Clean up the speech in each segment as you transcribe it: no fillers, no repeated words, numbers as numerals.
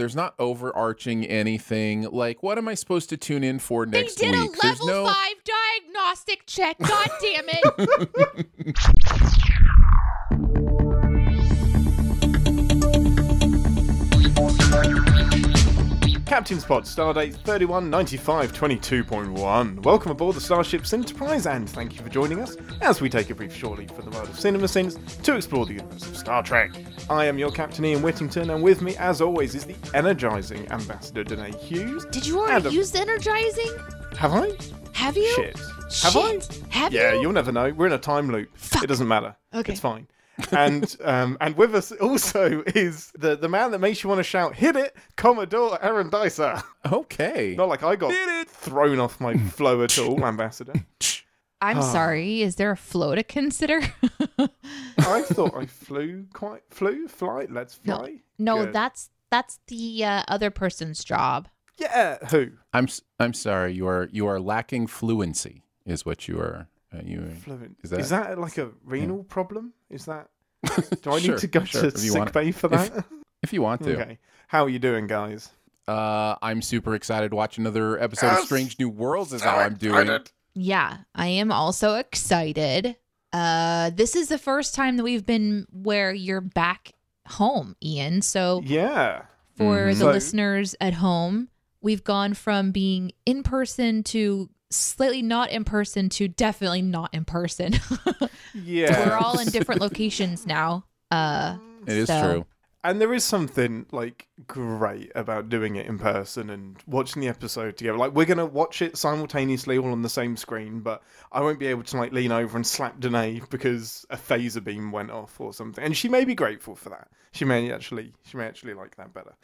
There's not overarching anything. Like, what am I supposed to tune in for next week? They did a level 5 diagnostic check. God damn it. Captain's Pod, Stardate 319522.1. Welcome aboard the Starship's Enterprise, and thank you for joining us as we take a brief short leave from the world of cinema scenes to explore the universe of Star Trek. I am your Captain Ian Whittington, and with me, as always, is the energizing Ambassador Deneé Hughes. Did you already use energizing? Have I? Have you? Have you? Yeah, you'll never know. We're in a time loop. Fuck. It doesn't matter. Okay. It's fine. And with us also is the man that makes you want to shout, hit it, Commodore Aaron Dicer. Okay. Not like I got thrown off my flow at all, Ambassador. I'm sorry, is there a flow to consider? I thought I flew. Let's fly. No, that's the other person's job. Yeah, who? I'm sorry, you are lacking fluency is what you are. Is that like a renal problem? Is that? Do I need to go to sickbay for that? If you want to. Okay. How are you doing, guys? I'm super excited to watch another episode of Strange New Worlds. Is how I'm doing. Yeah, I am also excited. This is the first time that we've been where you're back home, Ian. So yeah, for the listeners at home, we've gone from being in person to slightly not in person to definitely not in person. Yeah. We're all in different locations now. It is true. And there is something like great about doing it in person and watching the episode together. Like, we're going to watch it simultaneously all on the same screen, but I won't be able to like lean over and slap Deneé because a phaser beam went off or something. And she may be grateful for that. She may actually like that better.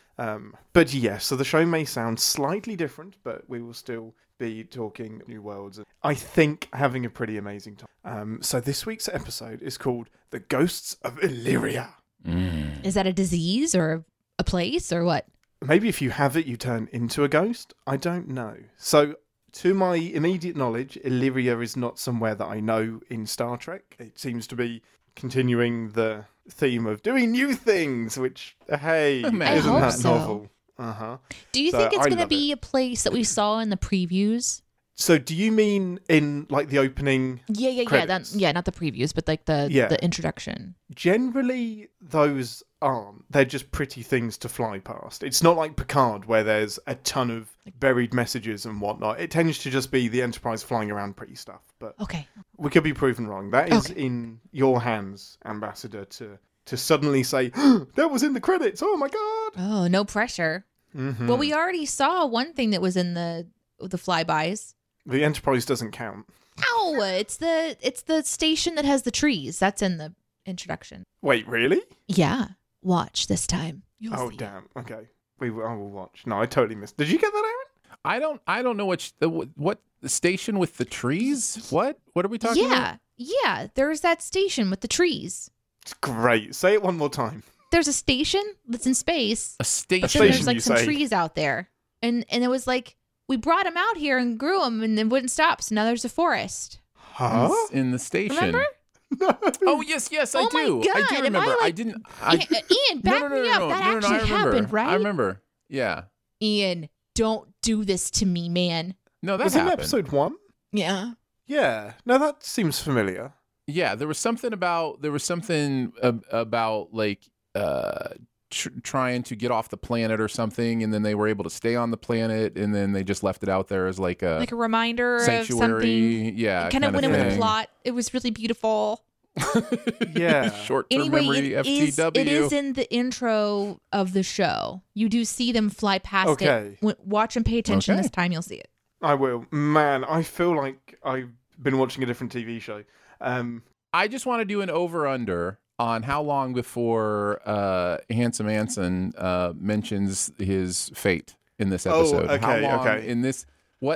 But yeah, so the show may sound slightly different, but we will still be talking New Worlds. I think having a pretty amazing time. So this week's episode is called The Ghosts of Illyria. Mm. Is that a disease or a place or what? Maybe if you have it, you turn into a ghost. I don't know. So to my immediate knowledge, Illyria is not somewhere that I know in Star Trek. It seems to be continuing the theme of doing new things, which, hey, isn't that novel? Uh-huh. Do you think it's going to be a place that we saw in the previews? So do you mean in like the opening? Yeah. Not the previews, but like the introduction. Generally, those aren't. They're just pretty things to fly past. It's not like Picard where there's a ton of buried messages and whatnot. It tends to just be the Enterprise flying around pretty stuff. But okay, we could be proven wrong. That is in your hands, Ambassador, to suddenly say, oh, that was in the credits. Oh, my God. Oh, no pressure. Mm-hmm. Well, we already saw one thing that was in the flybys. The Enterprise doesn't count. No, it's the station that has the trees. That's in the introduction. Wait, really? Yeah. Watch this time. You'll see. Damn. Okay. I will watch. No, I totally missed. Did you get that, Aaron? I don't know what the station with the trees? What are we talking about? Yeah. There's that station with the trees. It's great. Say it one more time. There's a station that's in space. A station. And there's like some trees out there, and it was like, we brought him out here and grew him, and it wouldn't stop. So now there's a forest. Huh? In the station. Remember? No. Oh yes, I do. God, I do remember. Ian, back me up. That actually happened, right? I remember. Yeah. Ian, don't do this to me, man. No, that happened in episode 1. Yeah. Yeah. No, that seems familiar. Yeah, there was something about like trying to get off the planet or something, and then they were able to stay on the planet, and then they just left it out there as like a reminder sanctuary. Of something. Yeah, it kind of went in with the plot. It was really beautiful. Yeah, short-term memory. FTW. It is in the intro of the show. You do see them fly past it. Watch and pay attention this time. You'll see it. I will. Man, I feel like I've been watching a different TV show. I just want to do an over/under on how long before Handsome Anson mentions his fate in this episode.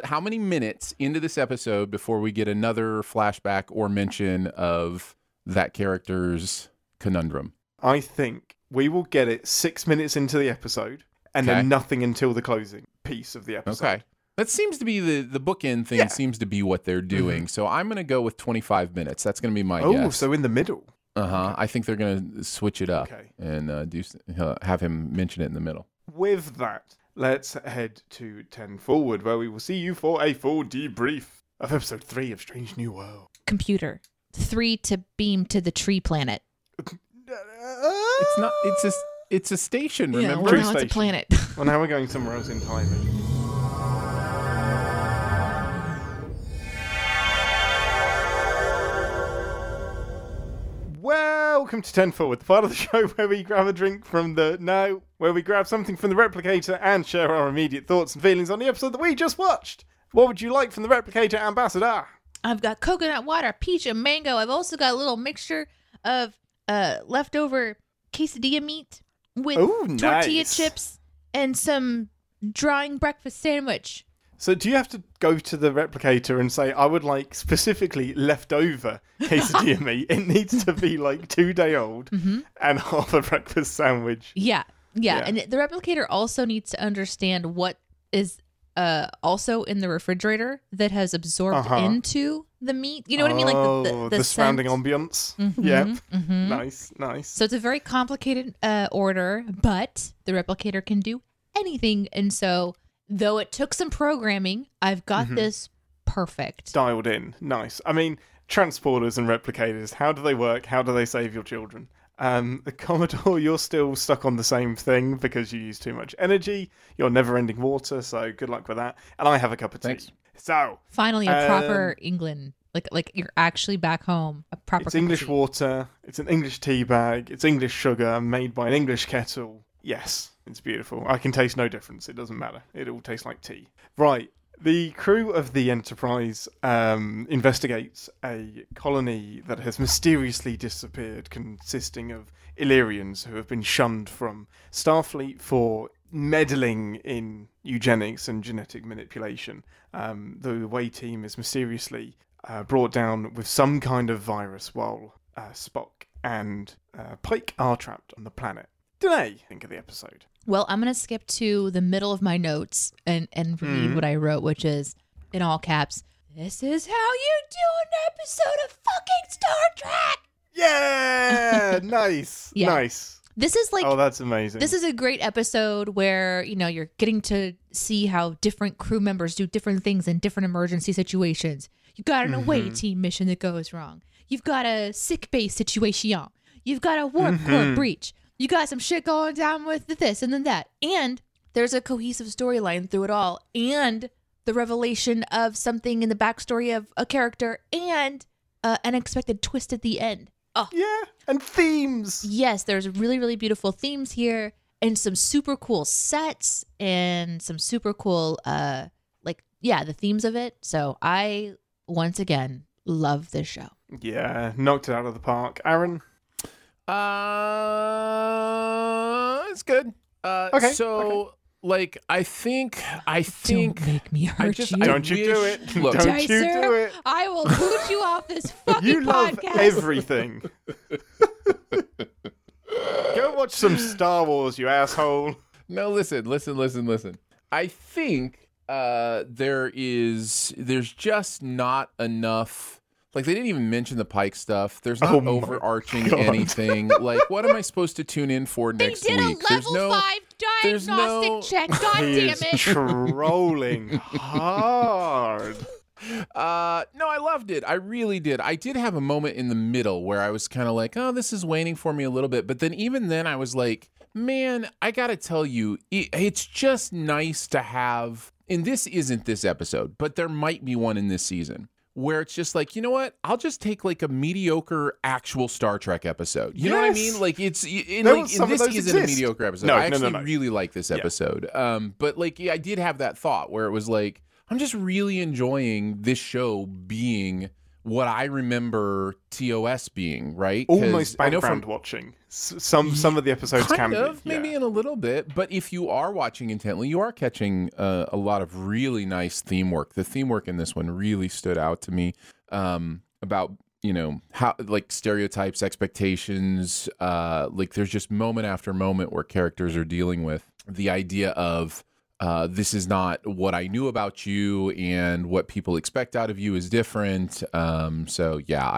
How many minutes into this episode before we get another flashback or mention of that character's conundrum? I think we will get it 6 minutes into the episode and then nothing until the closing piece of the episode. Okay. That seems to be the bookend thing seems to be what they're doing. Mm-hmm. So I'm going to go with 25 minutes. That's going to be my guess. Oh, so in the middle. I think they're going to switch it up and have him mention it in the middle. with that, let's head to 10 Forward, where we will see you for a full debrief of episode 3 of Strange New World. Computer. 3 to beam to the tree planet. It's not. It's a station, remember? Yeah, well, now it's a planet. Well, now we're going somewhere else in time. Welcome to 10 Forward, the part of the show where we grab a drink from the... No, where we grab something from the Replicator and share our immediate thoughts and feelings on the episode that we just watched. What would you like from the Replicator, Ambassador? I've got coconut water, peach, and mango. I've also got a little mixture of leftover quesadilla meat with tortilla chips and some drying breakfast sandwich. So do you have to go to the Replicator and say, I would like specifically leftover quesadilla meat? It needs to be like 2 day old and half a breakfast sandwich. Yeah. And the Replicator also needs to understand what is also in the refrigerator that has absorbed into the meat. You know what I mean? Like the surrounding ambience. Mm-hmm. Yep. Mm-hmm. Nice. So it's a very complicated order, but the Replicator can do anything. And so, though it took some programming, I've got this perfect. Dialed in. Nice. I mean, transporters and replicators, how do they work? How do they save your children? Commodore, you're still stuck on the same thing because you use too much energy. You're never-ending water, so good luck with that. And I have a cup of tea. Thanks. So finally, a proper England, like you're actually back home. A proper. It's English water. It's an English tea bag. It's English sugar made by an English kettle. Yes, it's beautiful. I can taste no difference. It doesn't matter. It all tastes like tea. Right. The crew of the Enterprise investigates a colony that has mysteriously disappeared, consisting of Illyrians who have been shunned from Starfleet for meddling in eugenics and genetic manipulation. The away team is mysteriously brought down with some kind of virus while Spock and Pike are trapped on the planet. Deneé, think of the episode. Well, I'm going to skip to the middle of my notes and read what I wrote, which is, in all caps, this is how you do an episode of fucking Star Trek! Yeah! Nice. Yeah. Nice. This is like... Oh, that's amazing. This is a great episode where, you know, you're getting to see how different crew members do different things in different emergency situations. You've got an away team mission that goes wrong. You've got a sickbay situation. You've got a warp core breach. You got some shit going down with this and then that. And there's a cohesive storyline through it all. And the revelation of something in the backstory of a character and an unexpected twist at the end. Oh. Yeah. And themes. Yes, there's really, really beautiful themes here and some super cool sets and some super cool, the themes of it. So I, once again, love this show. Yeah. Knocked it out of the park. Aaron? It's good. I think. Don't make me hurt you. Don't you do it. I will boot you off this fucking podcast. You love everything. Go watch some Star Wars, you asshole. No, listen. I think there's just not enough. Like, they didn't even mention the Pike stuff. There's not overarching anything. Like, what am I supposed to tune in for next week? They did a level 5 diagnostic check. God damn it. Trolling hard. No, I loved it. I really did. I did have a moment in the middle where I was kind of like, oh, this is waning for me a little bit. But then even then I was like, man, I got to tell you, it's just nice to have, and this isn't this episode, but there might be one in this season, where it's just like, you know what? I'll just take like a mediocre actual Star Trek episode. You know what I mean? Like this isn't a mediocre episode. No, I actually really like this episode. Yeah. But like, I did have that thought where it was like, I'm just really enjoying this show being what I remember TOS being, right? Almost background watching. Some of the episodes can be in a little bit, but if you are watching intently, you are catching a lot of really nice theme work. The theme work in this one really stood out to me about, you know, how like stereotypes, expectations, like there's just moment after moment where characters are dealing with the idea of this is not what I knew about you, and what people expect out of you is different. So yeah,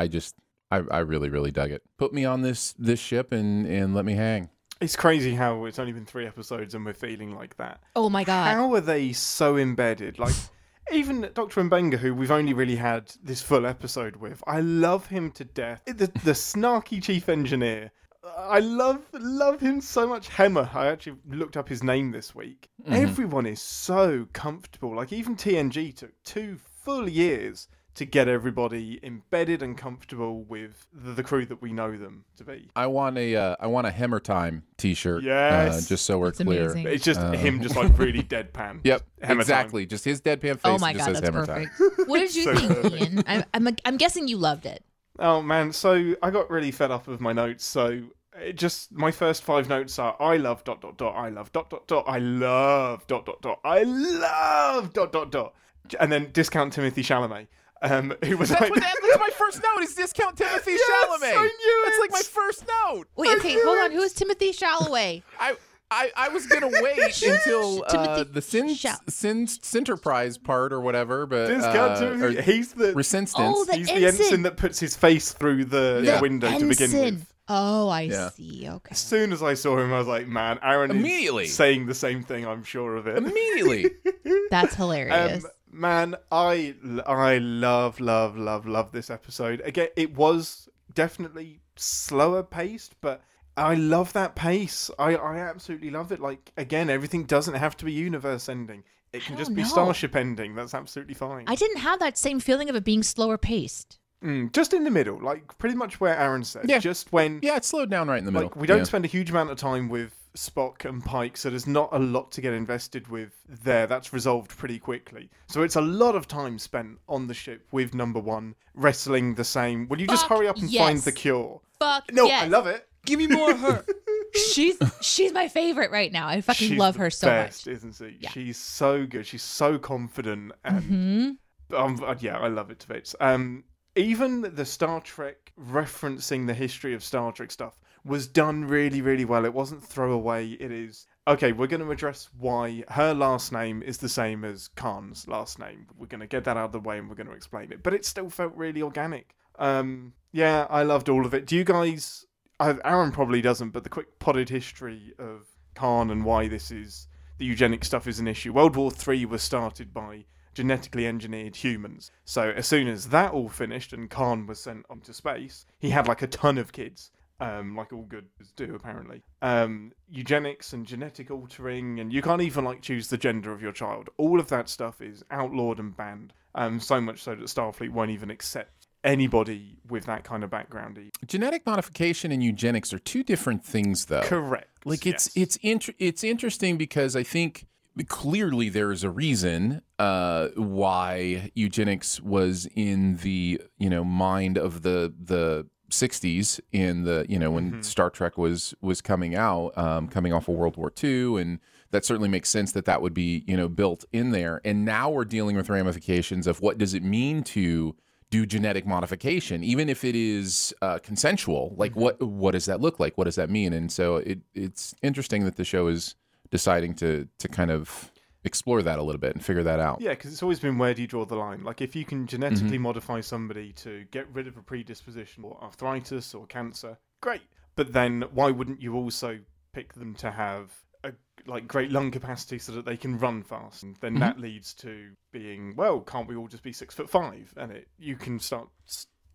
I really, really dug it. Put me on this ship and let me hang. It's crazy how it's only been 3 episodes and we're feeling like that. Oh my God. How are they so embedded? Like, even Dr. M'Benga, who we've only really had this full episode with, I love him to death. The snarky chief engineer. I love him so much. Hemmer. I actually looked up his name this week. Mm-hmm. Everyone is so comfortable. Like, even TNG took 2 full years to get everybody embedded and comfortable with the crew that we know them to be. I want a Hemmer Time t-shirt. Yes. Just so we're that's clear. Amazing. It's just him just like really deadpan. Yep. Hemmer exactly. Time. Just his deadpan face. Oh my God, that's Hemmer perfect. Time. What did you think, Ian? I'm guessing you loved it. Oh man, so I got really fed up with my notes, so it just my first 5 notes are I love ... I love ... I love ... I love ... and then discount Timothy Chalamet. Who was that's my first note is discount Timothy Chalamet. I knew that's it. Like my first note. Wait, okay, hold on. Who is Timothy Chalamet? I was gonna wait until the Enterprise part or whatever, but discount Timothy. He's the Resistance. Oh, he's the ensign that puts his face through the window ensign. To begin with. Oh, I see. Okay. As soon as I saw him, I was like, man, Aaron is saying the same thing. I'm sure of it. Immediately. That's hilarious. Man, I love this episode. Again, it was definitely slower paced, but I love that pace. I absolutely love it. Like, again, everything doesn't have to be universe ending. It can just be starship ending. That's absolutely fine. I didn't have that same feeling of it being slower paced. Just in the middle, like pretty much where Aaron said. Yeah. Just when it slowed down right in the middle. Like, we don't spend a huge amount of time with Spock and Pike, so there's not a lot to get invested with there. That's resolved pretty quickly. So it's a lot of time spent on the ship with number one, wrestling the same. Will you just hurry up and find the cure? I love it. Give me more of her. She's my favorite right now. I fucking love her so best, much. Isn't she? Yeah. She's so good. She's so confident. And I love it to bits. Even the Star Trek referencing the history of Star Trek stuff was done really, really well. It wasn't throwaway. It is, okay, we're going to address why her last name is the same as Khan's last name. We're going to get that out of the way and we're going to explain it. But it still felt really organic. I loved all of it. Do you guys... Aaron probably doesn't, but the quick potted history of Khan and why this is... The eugenic stuff is an issue. World War III was started by genetically engineered humans. So as soon as that all finished and Khan was sent onto space, he had like a ton of kids. Like all good do, apparently. Eugenics and genetic altering, and you can't even like choose the gender of your child. All of that stuff is outlawed and banned, so much so that Starfleet won't even accept anybody with that kind of background. Either. Genetic modification and eugenics are 2 different things, though. Correct. Like it's interesting because I think clearly there is a reason why eugenics was in the mind of the 60s in the when Star Trek was coming out, coming off of World War II, and that certainly makes sense that would be built in there. And now we're dealing with ramifications of what does it mean to do genetic modification, even if it is consensual. Like what does that look like? What does that mean? And so it's interesting that the show is deciding to kind of explore that a little bit and figure that out. Yeah, because it's always been, where do you draw the line? Like, if you can genetically modify somebody to get rid of a predisposition or arthritis or cancer, great. But then why wouldn't you also pick them to have a great lung capacity so that they can run fast? And then that leads to being, well, can't we all just be 6'5"? And you can start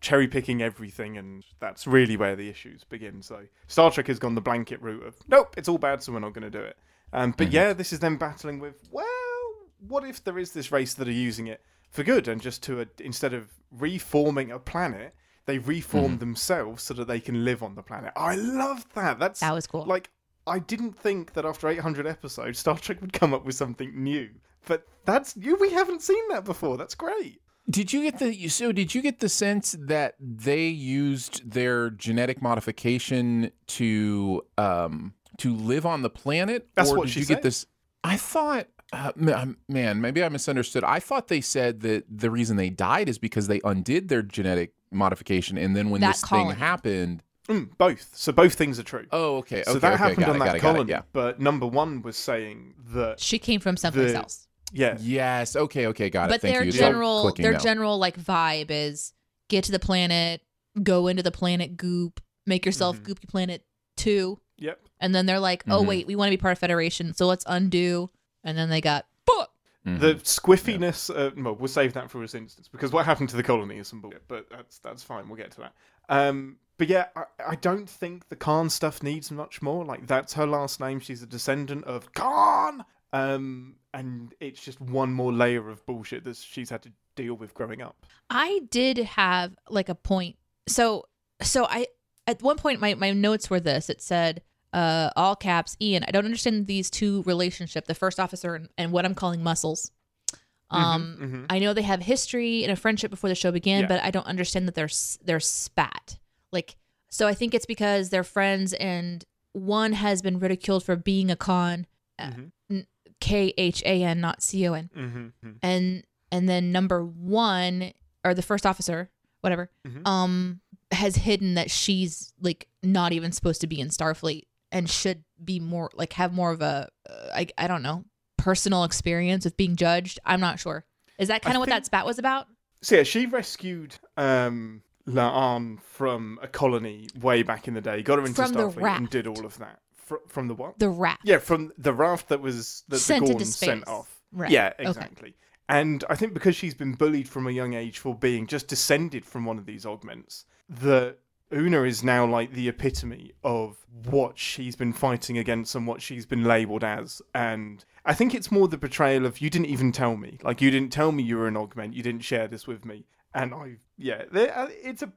cherry picking everything, and that's really where the issues begin. So Star Trek has gone the blanket route of, nope, it's all bad, so we're not going to do it. This is them battling with, well, what if there is this race that are using it for good, and just instead of reforming a planet, they reform themselves so that they can live on the planet. I love that. That was cool. Like, I didn't think that after 800 episodes, Star Trek would come up with something new, but that's new. We haven't seen that before. That's great. Did you get the sense that they used their genetic modification to live on the planet? That's what she said. Get this? I thought, man, maybe I misunderstood. I thought they said that the reason they died is because they undid their genetic modification, and then when this thing happened... both. So both things are true. Oh, okay. So that happened on that colony, but number one was saying that... She came from someplace else. Yeah. Yes. Okay. Got it. But their general vibe is get to the planet, go into the planet goop, make yourself goopy planet 2. Yep. And then they're like, oh, wait, we want to be part of Federation, so let's undo. And then they got... The squiffiness, well, we'll save that for this instance, because what happened to the colony is some bullshit, but that's fine, we'll get to that. But yeah, I don't think the Khan stuff needs much more. Like, that's her last name, she's a descendant of Khan! And it's just one more layer of bullshit that she's had to deal with growing up. I did have, like, a point. So I, at one point, my notes were this. It said... all caps, Ian, I don't understand these two relationship, the first officer and what I'm calling muscles. I know they have history and a friendship before the show began, but I don't understand that they're spat. Like, so I think it's because they're friends and one has been ridiculed for being a Khan, Khan, not Con. And then number one, or the first officer, whatever, has hidden that she's like not even supposed to be in Starfleet. And should be more like have more of a I don't know, personal experience with being judged. I'm not sure. Is that kind of what that spat was about? So yeah, she rescued La'an from a colony way back in the day. Got her into Starfleet and did all of that from the what? The raft. Yeah, from the raft that was that the Gorn sent off. Right. Yeah, exactly. Okay. And I think because she's been bullied from a young age for being just descended from one of these augments, the Una is now like the epitome of what she's been fighting against and what she's been labelled as. And I think it's more the betrayal of, you didn't even tell me. Like, you didn't tell me you were an augment. You didn't share this with me. And it's a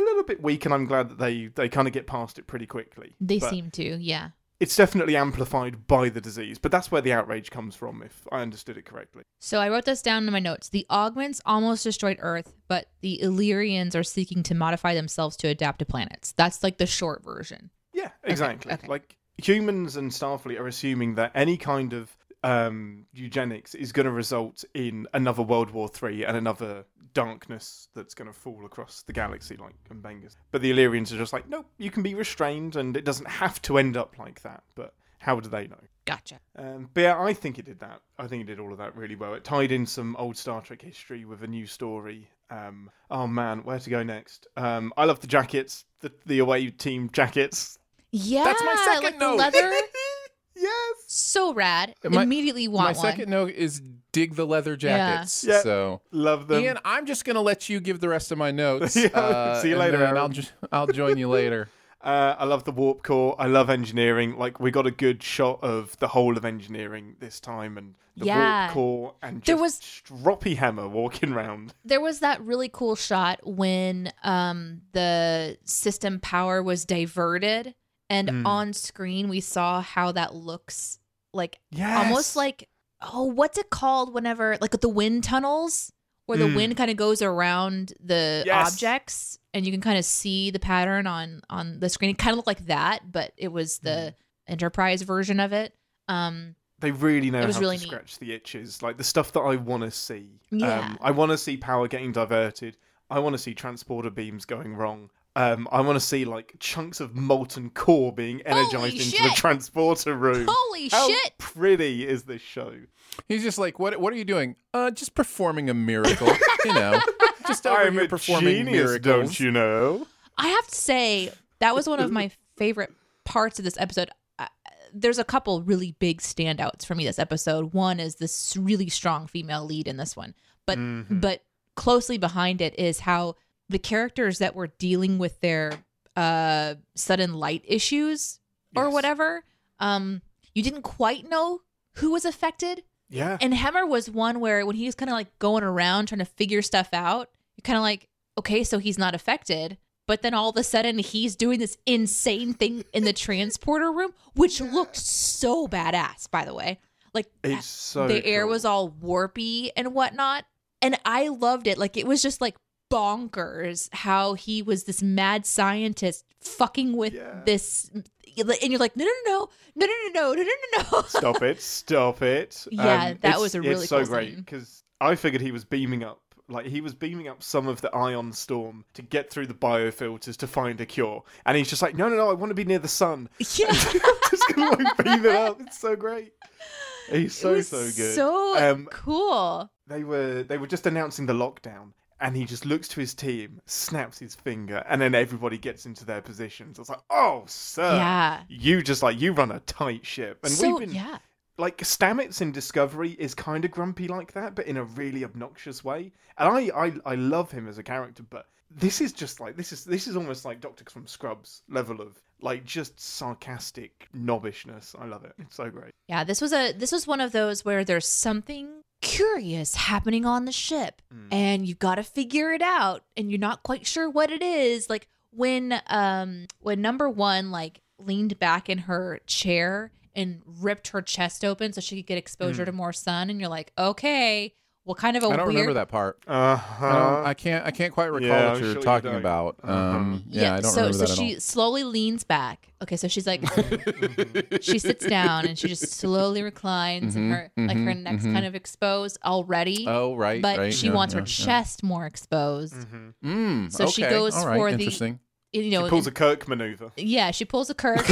little bit weak, and I'm glad that they kind of get past it pretty quickly. They seem to, yeah. It's definitely amplified by the disease, but that's where the outrage comes from, if I understood it correctly. So I wrote this down in my notes. The augments almost destroyed Earth, but the Illyrians are seeking to modify themselves to adapt to planets. That's like the short version. Yeah, exactly. Okay. Like, humans and Starfleet are assuming that any kind of eugenics is going to result in another World War III and another darkness that's going to fall across the galaxy like M'Benga's. But the Illyrians are just like, nope, you can be restrained and it doesn't have to end up like that. But how do they know? Gotcha. But yeah, I think it did that. I think it did all of that really well. It tied in some old Star Trek history with a new story. Oh man, where to go next? I love the jackets, the away team jackets. Yeah, that's my second like note. The leather. Yes. So rad. Immediately want one. My second note is dig the leather jackets. Yeah. Yep. So love them. Ian, I'm just going to let you give the rest of my notes. Yeah. See you later, Aaron. I'll join you later. I love the warp core. I love engineering. Like, we got a good shot of the whole of engineering this time, and the warp core, and just there was stroppy Hemmer walking around. There was that really cool shot when the system power was diverted. And on screen, we saw how that looks like, almost like, what's it called whenever, like the wind tunnels, where the wind kind of goes around the objects, and you can kind of see the pattern on the screen. It kind of looked like that, but it was the Enterprise version of it. They really know how to scratch the itches, like the stuff that I want to see. Yeah. I want to see power getting diverted. I want to see transporter beams going wrong. I want to see like chunks of molten core being energized into the transporter room. Holy shit! How pretty is this show? He's just like, what are you doing? Just performing a miracle, you know. Just over here performing genius, miracles, don't you know? I have to say that was one of my favorite parts of this episode. There's a couple really big standouts for me this episode. One is this really strong female lead in this one, but closely behind it is how the characters that were dealing with their sudden light issues or whatever, you didn't quite know who was affected. Yeah. And Hemmer was one where when he was kind of like going around trying to figure stuff out, you're kind of like, okay, so he's not affected. But then all of a sudden he's doing this insane thing in the transporter room, which looked so badass, by the way. Like the air was all warpy and whatnot. And I loved it. Like, it was just like bonkers how he was this mad scientist fucking with this, and you're like, no, stop it. That was a really it's cool so great because I figured he was beaming up some of the ion storm to get through the biofilters to find a cure, and he's just like, no, I want to be near the sun. Just gonna like beam it up. It's so great. He's so good. So cool. They were just announcing the lockdown. and he just looks to his team, snaps his finger, and then everybody gets into their positions. It's like, oh, sir, you run a tight ship. And so, we've been like, Stamets in Discovery is kind of grumpy like that, but in a really obnoxious way. And I love him as a character, but this is just like, this is almost like Doctor from Scrubs level of like just sarcastic knobbishness. I love it. It's so great. Yeah, this was one of those where there's something curious happening on the ship and you've got to figure it out and you're not quite sure what it is. Like when number one like leaned back in her chair and ripped her chest open so she could get exposure to more sun, and you're like, okay, what kind of a weird... I don't remember that part. I can't quite recall what you're talking about. I don't remember that at all. So she slowly leans back. Okay, so she's like... she sits down and she just slowly reclines and her neck's kind of exposed already. Oh, right, but she wants her chest more exposed. So she goes for the... You know, she pulls a Kirk maneuver. Yeah, she pulls a Kirk...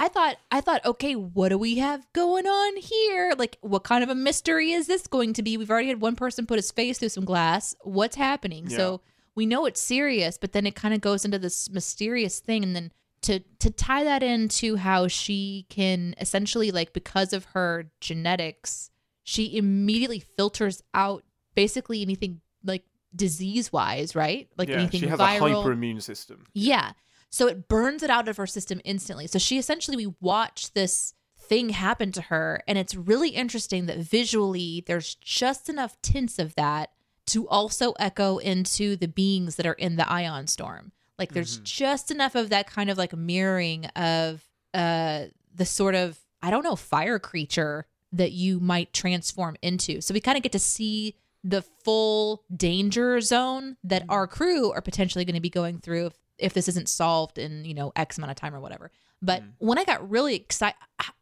I thought, okay, what do we have going on here? Like, what kind of a mystery is this going to be? We've already had one person put his face through some glass. What's happening? Yeah. So we know it's serious, but then it kind of goes into this mysterious thing. And then to tie that into how she can essentially, like, because of her genetics, she immediately filters out basically anything like disease wise, right? Like anything viral. She has a hyperimmune system. Yeah. So it burns it out of her system instantly. So she essentially, we watch this thing happen to her. And it's really interesting that visually there's just enough tints of that to also echo into the beings that are in the ion storm. Like there's just enough of that kind of like mirroring of the sort of, I don't know, fire creature that you might transform into. So we kind of get to see the full danger zone that our crew are potentially going to be going through if this isn't solved in, you know, X amount of time or whatever. But when I got really excited,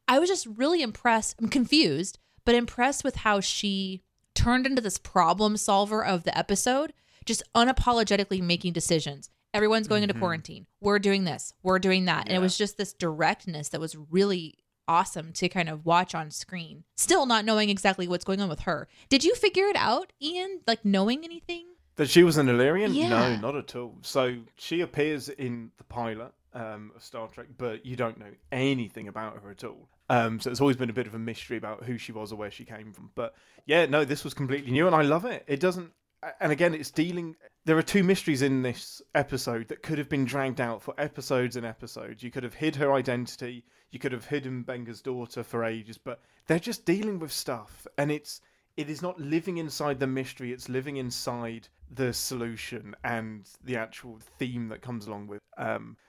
I was just really impressed. I'm confused, but impressed with how she turned into this problem solver of the episode, just unapologetically making decisions. Everyone's going into quarantine. We're doing this. We're doing that. Yeah. And it was just this directness that was really awesome to kind of watch on screen. Still not knowing exactly what's going on with her. Did you figure it out, Ian? Like knowing anything? That she was an Illyrian? Yeah. No, not at all. So she appears in the pilot of Star Trek, but you don't know anything about her at all. So it's always been a bit of a mystery about who she was or where she came from. But yeah, no, this was completely new and I love it. It doesn't... And again, it's dealing... There are two mysteries in this episode that could have been dragged out for episodes and episodes. You could have hid her identity. You could have hidden Benga's daughter for ages. But they're just dealing with stuff. And it is not living inside the mystery. It's living inside the solution and the actual theme that comes along with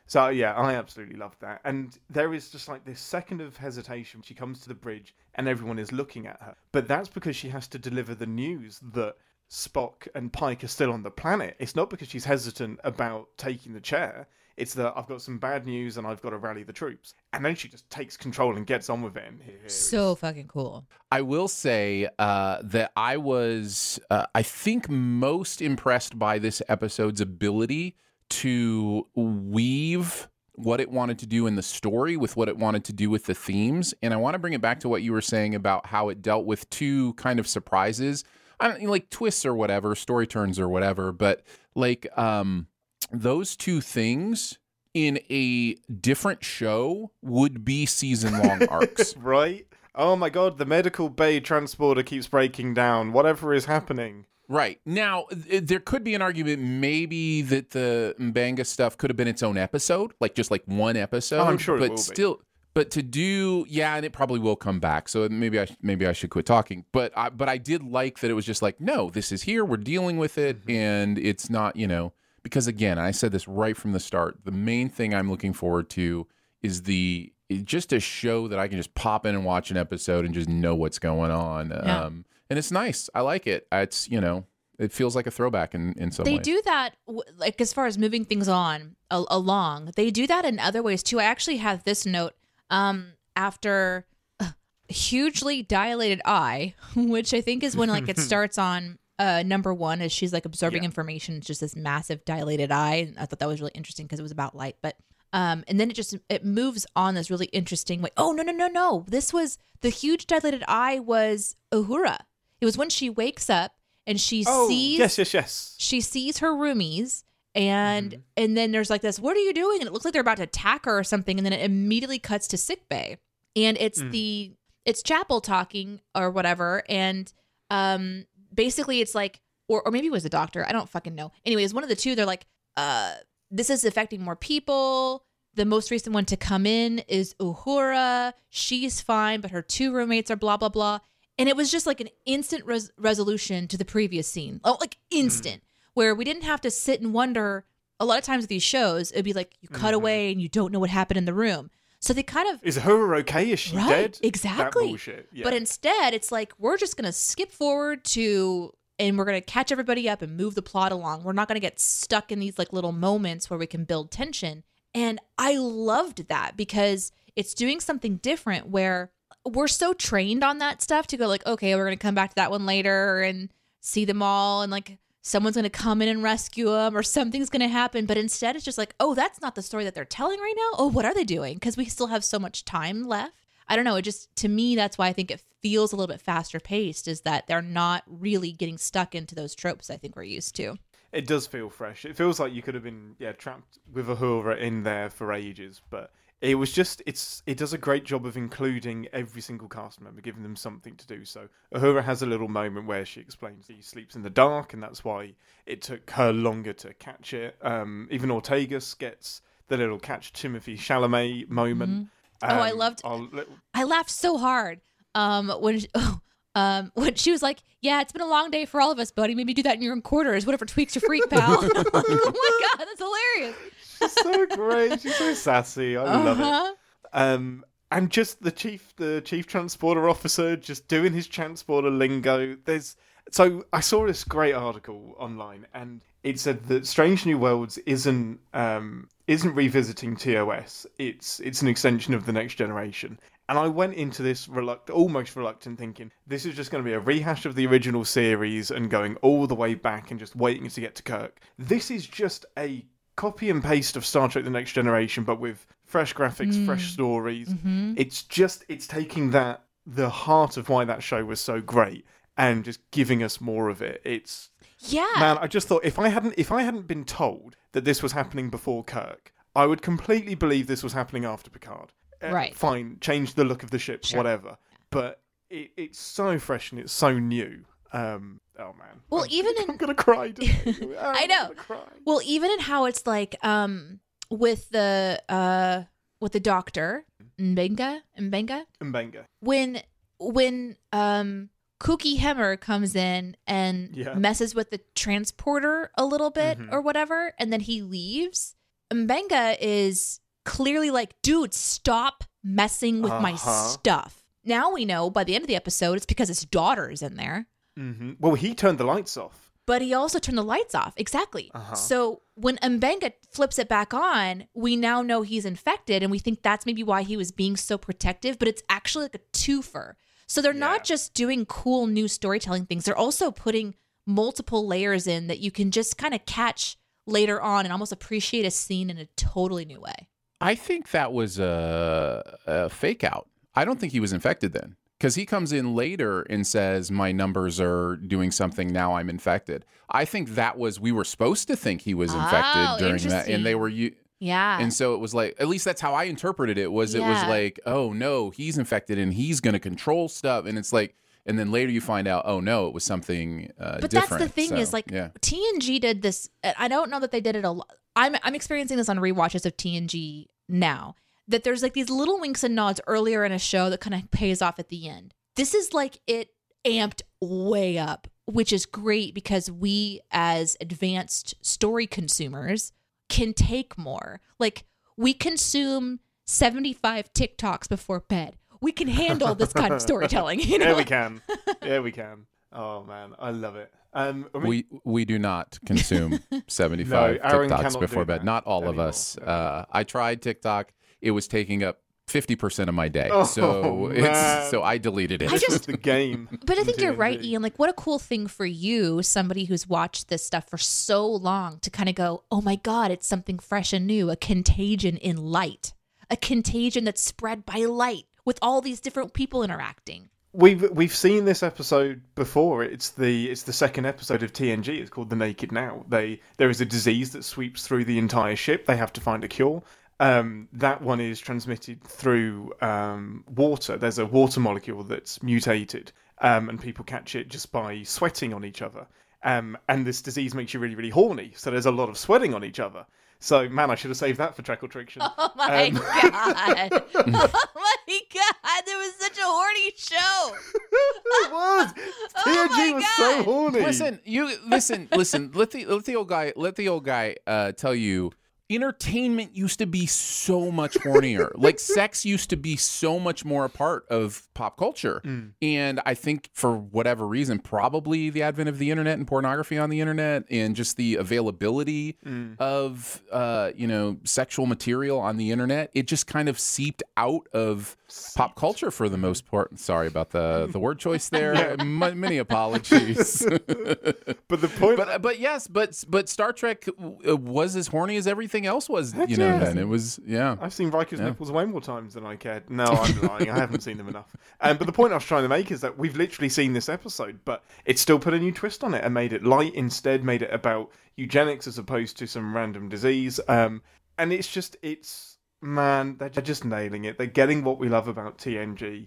so yeah, I absolutely loved that. And there is just like this second of hesitation. She comes to the bridge and everyone is looking at her, but that's because she has to deliver the news that Spock and Pike are still on the planet. It's not because she's hesitant about taking the chair. It's that I've got some bad news and I've got to rally the troops. And then she just takes control and gets on with it. And here so fucking cool. I will say that I was, I think, most impressed by this episode's ability to weave what it wanted to do in the story with what it wanted to do with the themes. And I want to bring it back to what you were saying about how it dealt with two kind of surprises. I don't like twists or whatever, story turns or whatever, but like... those two things in a different show would be season-long arcs. Right? Oh, my God. The medical bay transporter keeps breaking down. Whatever is happening. Right. Now, there could be an argument maybe that the M'Benga stuff could have been its own episode, like just like one episode. Oh, I'm sure it will be. But to do, yeah, and it probably will come back. So maybe I should quit talking. But I did like that it was just like, no, this is here. We're dealing with it. And it's not, you know... Because again, I said this right from the start. The main thing I'm looking forward to is just a show that I can just pop in and watch an episode and just know what's going on. Yeah. And it's nice. I like it. It's, you know, it feels like a throwback in some ways. They do that, like as far as moving things on along. They do that in other ways too. I actually have this note after hugely dilated eye, which I think is when like it starts on. Number one is she's like absorbing information. It's just this massive dilated eye. I thought that was really interesting because it was about light. But and then it moves on this really interesting way. Oh, no. This was the huge dilated eye was Uhura. It was when she wakes up and she sees she sees her roomies, and and then there's like this, what are you doing? And it looks like they're about to attack her or something, and then it immediately cuts to sickbay, and it's it's Chapel talking or whatever, and basically it's like, or maybe it was the doctor, I don't fucking know. Anyways, one of the two, they're like, this is affecting more people. The most recent one to come in is Uhura. She's fine, but her two roommates are blah, blah, blah. And it was just like an instant resolution to the previous scene. Oh, like instant, where we didn't have to sit and wonder. A lot of times with these shows, it'd be like you cut away and you don't know what happened in the room. So they kind of... Is her okay? Is she dead? Exactly. That bullshit. Yeah. But instead, it's like, we're just going to skip forward to... And we're going to catch everybody up and move the plot along. We're not going to get stuck in these like little moments where we can build tension. And I loved that because it's doing something different where we're so trained on that stuff to go like, okay, we're going to come back to that one later and see them all. And like someone's going to come in and rescue them or something's going to happen. But instead it's just like, oh, that's not the story that they're telling right now. Oh, what are they doing? Because we still have so much time left. I don't know. It just, to me, that's why I think it feels a little bit faster paced, is that they're not really getting stuck into those tropes I think we're used to. It does feel fresh. It feels like you could have been trapped with Uhura in there for ages, but it was just, it does a great job of including every single cast member, giving them something to do. So Uhura has a little moment where she explains that he sleeps in the dark, and that's why it took her longer to catch it. Even Ortegas gets the little catch Timothy Chalamet moment. Oh, I loved. I laughed so hard when she was like, "Yeah, it's been a long day for all of us, buddy. Maybe do that in your own quarters. Whatever tweaks your freak, pal." And I'm like, oh my god, that's hilarious. She's so great. She's so sassy. I love it. And just the chief transporter officer, just doing his transporter lingo. So I saw this great article online, and it said that Strange New Worlds isn't revisiting TOS. It's an extension of The Next Generation. And I went into this almost reluctant, thinking this is just going to be a rehash of the original series and going all the way back and just waiting to get to Kirk. This is just a copy and paste of Star Trek The Next Generation, but with fresh graphics, fresh stories. It's taking that, the heart of why that show was so great, and just giving us more of it. It's... Yeah. Man, I just thought, if I hadn't been told that this was happening before Kirk, I would completely believe this was happening after Picard. Right. Fine, change the look of the ship, whatever. But it's so fresh and it's so new. Oh man. Well, I'm gonna cry. I know. Cry. Well, even in how it's like with the doctor, M'Benga. When Kooky Hemmer comes in and messes with the transporter a little bit or whatever, and then he leaves. M'Benga is clearly like, dude, stop messing with my stuff. Now we know by the end of the episode, it's because his daughter is in there. Well, he turned the lights off. But he also turned the lights off. Exactly. So when M'Benga flips it back on, we now know he's infected, and we think that's maybe why he was being so protective, but it's actually like a twofer. So they're not just doing cool new storytelling things. They're also putting multiple layers in that you can just kind of catch later on and almost appreciate a scene in a totally new way. I think that was a fake out. I don't think he was infected then, because he comes in later and says, my numbers are doing something now, I'm infected. I think that was, we were supposed to think he was infected during that. And they were... Yeah. And so it was like, at least that's how I interpreted it, was it was like, oh no, he's infected and he's going to control stuff. And it's like, and then later you find out, oh no, it was something but different. But that's the thing, is like TNG did this. I don't know that they did it a lot. I'm experiencing this on rewatches of TNG now, that there's like these little winks and nods earlier in a show that kind of pays off at the end. This is like it amped way up, which is great because we as advanced story consumers can take more. Like, we consume 75 TikToks before bed. We can handle this kind of storytelling. You know? Yeah, we can. Yeah, we can. Oh man, I love it. I mean, we do not consume 75 TikToks before bed. Not all anymore. Of us. I tried TikTok. It was taking up 50% of my day, so I deleted it. It's the game. But I think you're right, Ian. Like, what a cool thing for you, somebody who's watched this stuff for so long, to kind of go, "Oh my God, it's something fresh and new, a contagion in light, a contagion that's spread by light with all these different people interacting." We've seen this episode before. It's the second episode of TNG. It's called The Naked Now. There is a disease that sweeps through the entire ship. They have to find a cure. That one is transmitted through water. There's a water molecule that's mutated, and people catch it just by sweating on each other. And this disease makes you really, really horny. So there's a lot of sweating on each other. So, man, I should have saved that for Track or Triction. Oh, my God. Oh, my God. It was such a horny show. It was. TNG was so horny. Listen. Let the old guy tell you. Entertainment used to be so much hornier. Like, sex used to be so much more a part of pop culture. Mm. And I think for whatever reason, probably the advent of the internet and pornography on the internet and just the availability of, sexual material on the internet, it just kind of seeped out of pop culture for the most part. Sorry about the word choice there. Many apologies. But the point... But Star Trek was as horny as everything else was, then. It was, I've seen Riker's nipples way more times than I cared. No, I'm lying. I haven't seen them enough. But the point I was trying to make is that we've literally seen this episode, but it still put a new twist on it and made it light instead, made it about eugenics as opposed to some random disease. And they're just nailing it. They're getting what we love about TNG,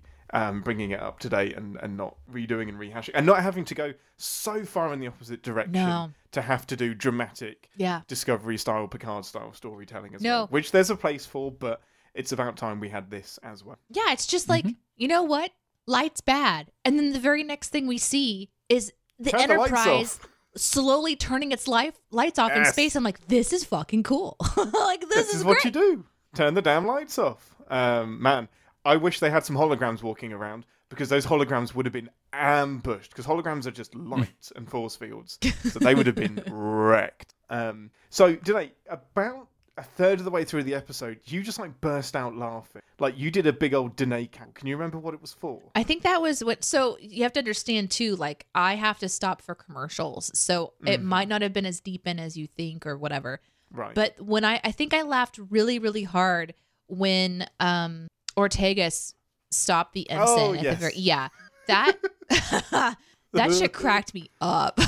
bringing it up to date and not redoing and rehashing and not having to go so far in the opposite direction to have to do dramatic Discovery style, Picard style storytelling as well, which there's a place for, but it's about time we had this as well. Yeah, it's just like, you know what? Light's bad. And then the very next thing we see is the Enterprise slowly turning its lights off in space. I'm like, this is fucking cool. Like, this is what you do. Turn the damn lights off. Man. I wish they had some holograms walking around, because those holograms would have been ambushed, because holograms are just lights and force fields. So they would have been wrecked. So, Deneé, about a third of the way through the episode, you just burst out laughing. You did a big old Deneé count. Can you remember what it was for? I think that was what... So you have to understand too, I have to stop for commercials. So it might not have been as deep in as you think or whatever. Right. But when I think I laughed really, really hard when... Ortegas stopped the ensign. Oh, yes. That shit cracked me up.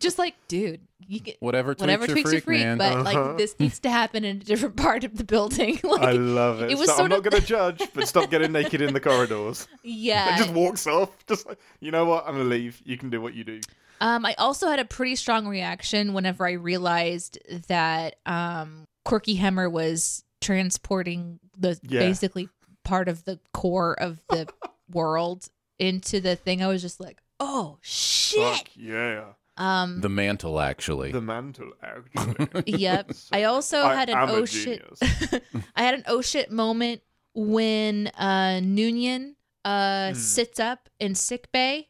Just dude, you get, whatever tweaks your freak, man. But this needs to happen in a different part of the building. I love it. I'm not going to judge, but stop getting naked in the corridors. Yeah, just walks off. Just you know what? I'm gonna leave. You can do what you do. I also had a pretty strong reaction whenever I realized that Quirky Hemmer was transporting the basically part of the core of the world into the thing. I was just like, oh shit. Fuck yeah. The mantle actually. Yep. I also had an oh shit. I had an oh shit moment when Noonien sits up in sickbay.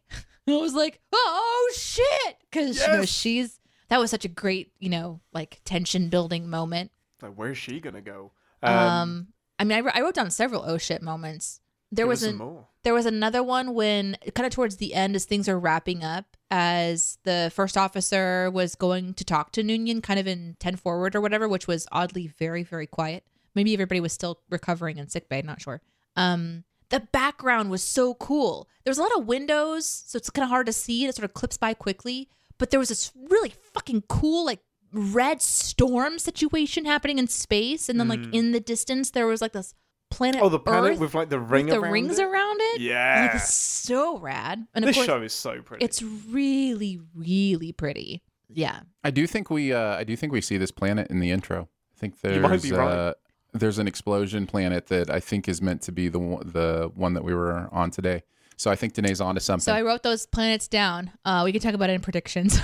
I was like, oh shit, because that was such a great, tension building moment. Like, where's she gonna go? I wrote down several oh shit moments. There was another one when kind of towards the end, as things are wrapping up, as the first officer was going to talk to Noonien, kind of in 10 forward or whatever, which was oddly very, very quiet. Maybe everybody was still recovering in sickbay. Not sure. The background was so cool. There was a lot of windows, so it's kind of hard to see. It sort of clips by quickly, but there was this really fucking cool, red storm situation happening in space, and then in the distance there was this planet. Oh, the planet Earth with the rings around it. Yeah, it's so rad. And this show is so pretty. It's really, really pretty. Yeah, I do think we see this planet in the intro. I think there's there's an explosion planet that I think is meant to be the one that we were on today. So I think Deneé's onto something. So I wrote those planets down. We can talk about it in predictions.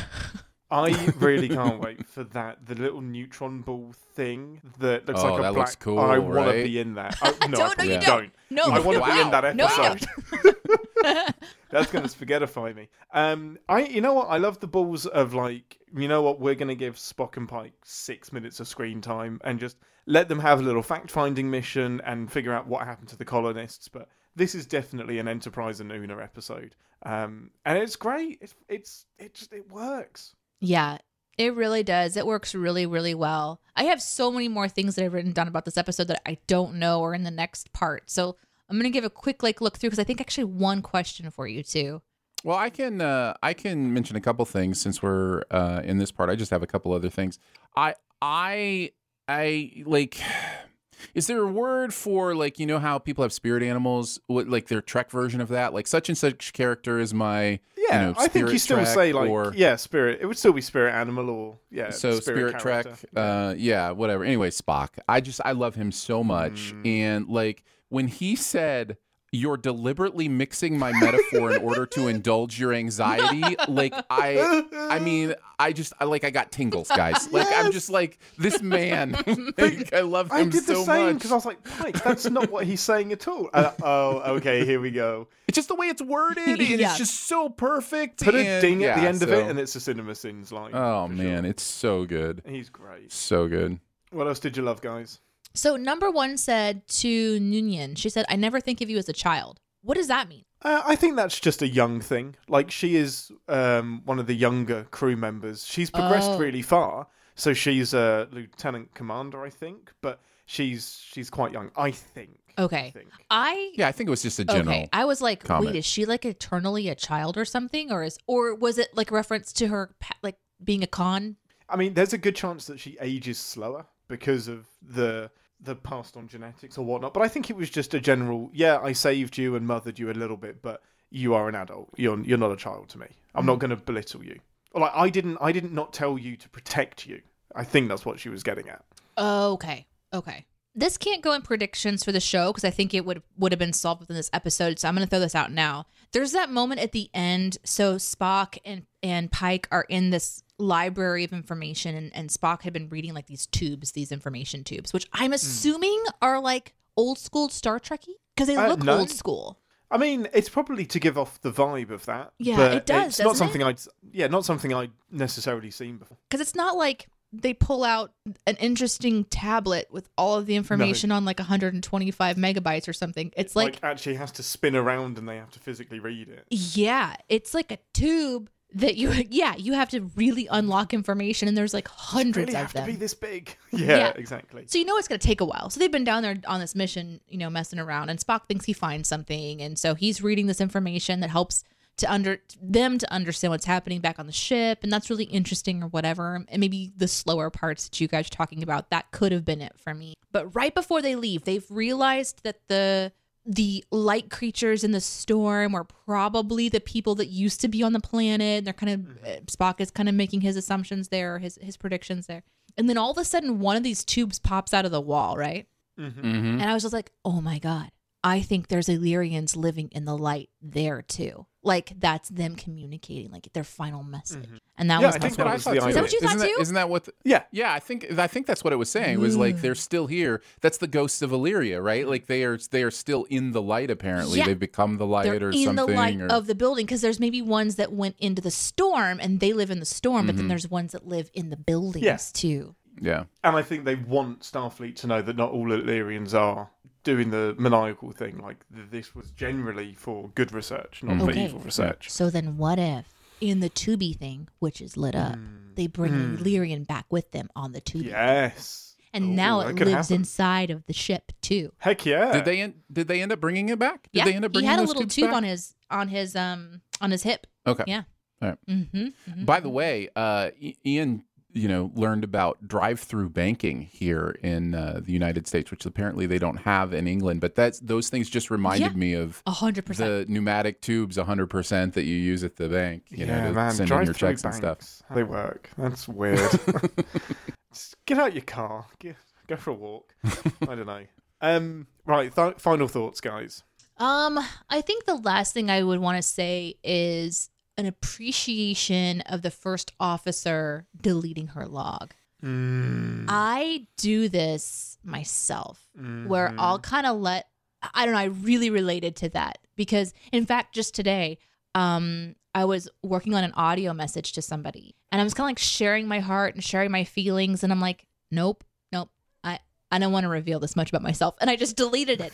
I really can't wait for that. The little neutron ball thing that looks like a black. Looks cool, I want to be in that. No, you don't. No, I want to be in that episode. No, that's going to spaghettify me. You know what? I love the balls of you know what? We're going to give Spock and Pike 6 minutes of screen time and just let them have a little fact-finding mission and figure out what happened to the colonists. But this is definitely an Enterprise and Una episode, and it's great. It works. Yeah, it really does. It works really, really well. I have so many more things that I've written down about this episode that I don't know are in the next part. So I'm going to give a quick like look through because I think actually one question for you too. Well, I can mention a couple things since we're in this part. I just have a couple other things. I like. Is there a word for, like, you know how people have spirit animals, like their Trek version of that? Like, such and such character is my, yeah, you know, I think you still say, like, or, yeah, spirit. It would still be spirit animal or, yeah. So spirit Trek, yeah, whatever. Anyway, Spock. I love him so much. And, like, when he said, "You're deliberately mixing my metaphor in order to indulge your anxiety." Like, I got tingles, guys. Like, yes! I'm just like, this man, like, I love him so much. I did the same because I was like, Pike, that's not what he's saying at all. Okay, here we go. It's just the way it's worded, and yeah. It's just so perfect. Put a ding at the end of it, and it's a Cinema Sins line. Oh, man, sure. It's so good. He's great. So good. What else did you love, guys? So number one said to Nunyan, she said, "I never think of you as a child." What does that mean? I think that's just a young thing. Like, she is one of the younger crew members. She's progressed really far. So she's a lieutenant commander, I think. But she's quite young, I think. Okay. I think it was just a general comment. I was like, wait, is she like eternally a child or something? Or was it like a reference to her like being a Khan? I mean, there's a good chance that she ages slower because of the passed on genetics or whatnot, but I think it was just a general, yeah, I saved you and mothered you a little bit, but you are an adult. You're not a child to me. I'm not going to belittle you. Or like, I didn't not tell you to protect you. I think that's what she was getting at. Okay. This can't go in predictions for the show because I think it would have been solved within this episode, so I'm going to throw this out now. There's that moment at the end, so Spock and Pike are in this library of information, and Spock had been reading like these information tubes, which I'm assuming are like old school Star Trek-y because they look old school. I mean, it's probably to give off the vibe of that. Yeah, but it does. It's not something it? Not something I'd necessarily seen before. Because it's not like they pull out an interesting tablet with all of the information on like 125 megabytes or something. It's like actually has to spin around and they have to physically read it. Yeah, it's like a tube that you have to really unlock information, and there's like hundreds of them. Have to be this big. Yeah, exactly. So you know it's going to take a while. So they've been down there on this mission, you know, messing around, and Spock thinks he finds something, and so he's reading this information that helps them to understand what's happening back on the ship, and that's really interesting or whatever. And maybe the slower parts that you guys are talking about, that could have been it for me. But right before they leave, they've realized that the light creatures in the storm are probably the people that used to be on the planet. They're kind of Spock is kind of making his assumptions there, his predictions there. And then all of a sudden, one of these tubes pops out of the wall, right? Mm-hmm. And I was just like, oh my God, I think there's Illyrians living in the light there too. Like, that's them communicating, like, their final message. Mm-hmm. And that was... I think that I thought. Is that what you thought too? Isn't that what... Yeah, I think that's what it was saying. It was like, they're still here. That's the ghosts of Illyria, right? Like, they are still in the light, apparently. Yeah. They've become the light or something. They're in the light of the building, because there's maybe ones that went into the storm, and they live in the storm, but then there's ones that live in the buildings, too. Yeah. And I think they want Starfleet to know that not all Illyrians are doing the maniacal thing. Like, this was generally for good research, not for evil research. So then what if in the Tubi thing, which is lit up, they bring Illyrian back with them on the Tubi? Yes. And now it lives inside of the ship too. Heck yeah. Did they end up bringing it back? They end up bringing it back? He had a little tube back? on his hip. Okay. Yeah. All right. Mm-hmm. By the way, Ian learned about drive-through banking here in the United States, which apparently they don't have in England. But those things just reminded me of 100%. The pneumatic tubes, 100% that you use at the bank, to send in your checks and stuff. They work. That's weird. Just get out your car. Go for a walk. I don't know. Right. Final thoughts, guys. I think the last thing I would want to say is an appreciation of the first officer deleting her log. I do this myself where I'll kind of I really related to that because in fact, just today, I was working on an audio message to somebody and I was kind of like sharing my heart and sharing my feelings. And I'm like, nope. I don't want to reveal this much about myself. And I just deleted it.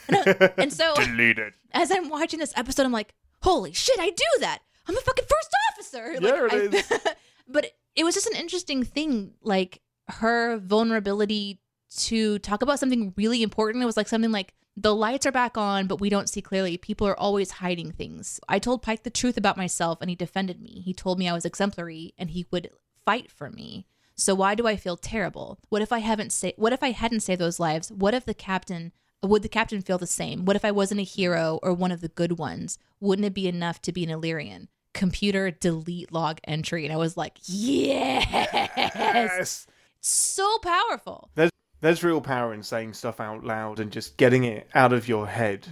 And so as I'm watching this episode, I'm like, holy shit, I do that. I'm a fucking first officer. But it was just an interesting thing, like her vulnerability to talk about something really important. It was like something like, the lights are back on, but we don't see clearly. People are always hiding things. I told Pike the truth about myself and he defended me. He told me I was exemplary and he would fight for me. So why do I feel terrible? What if I hadn't saved those lives? Would the captain feel the same? What if I wasn't a hero or one of the good ones? Wouldn't it be enough to be an Illyrian? Computer, delete log entry. And I was like, yes! So powerful. There's real power in saying stuff out loud and just getting it out of your head,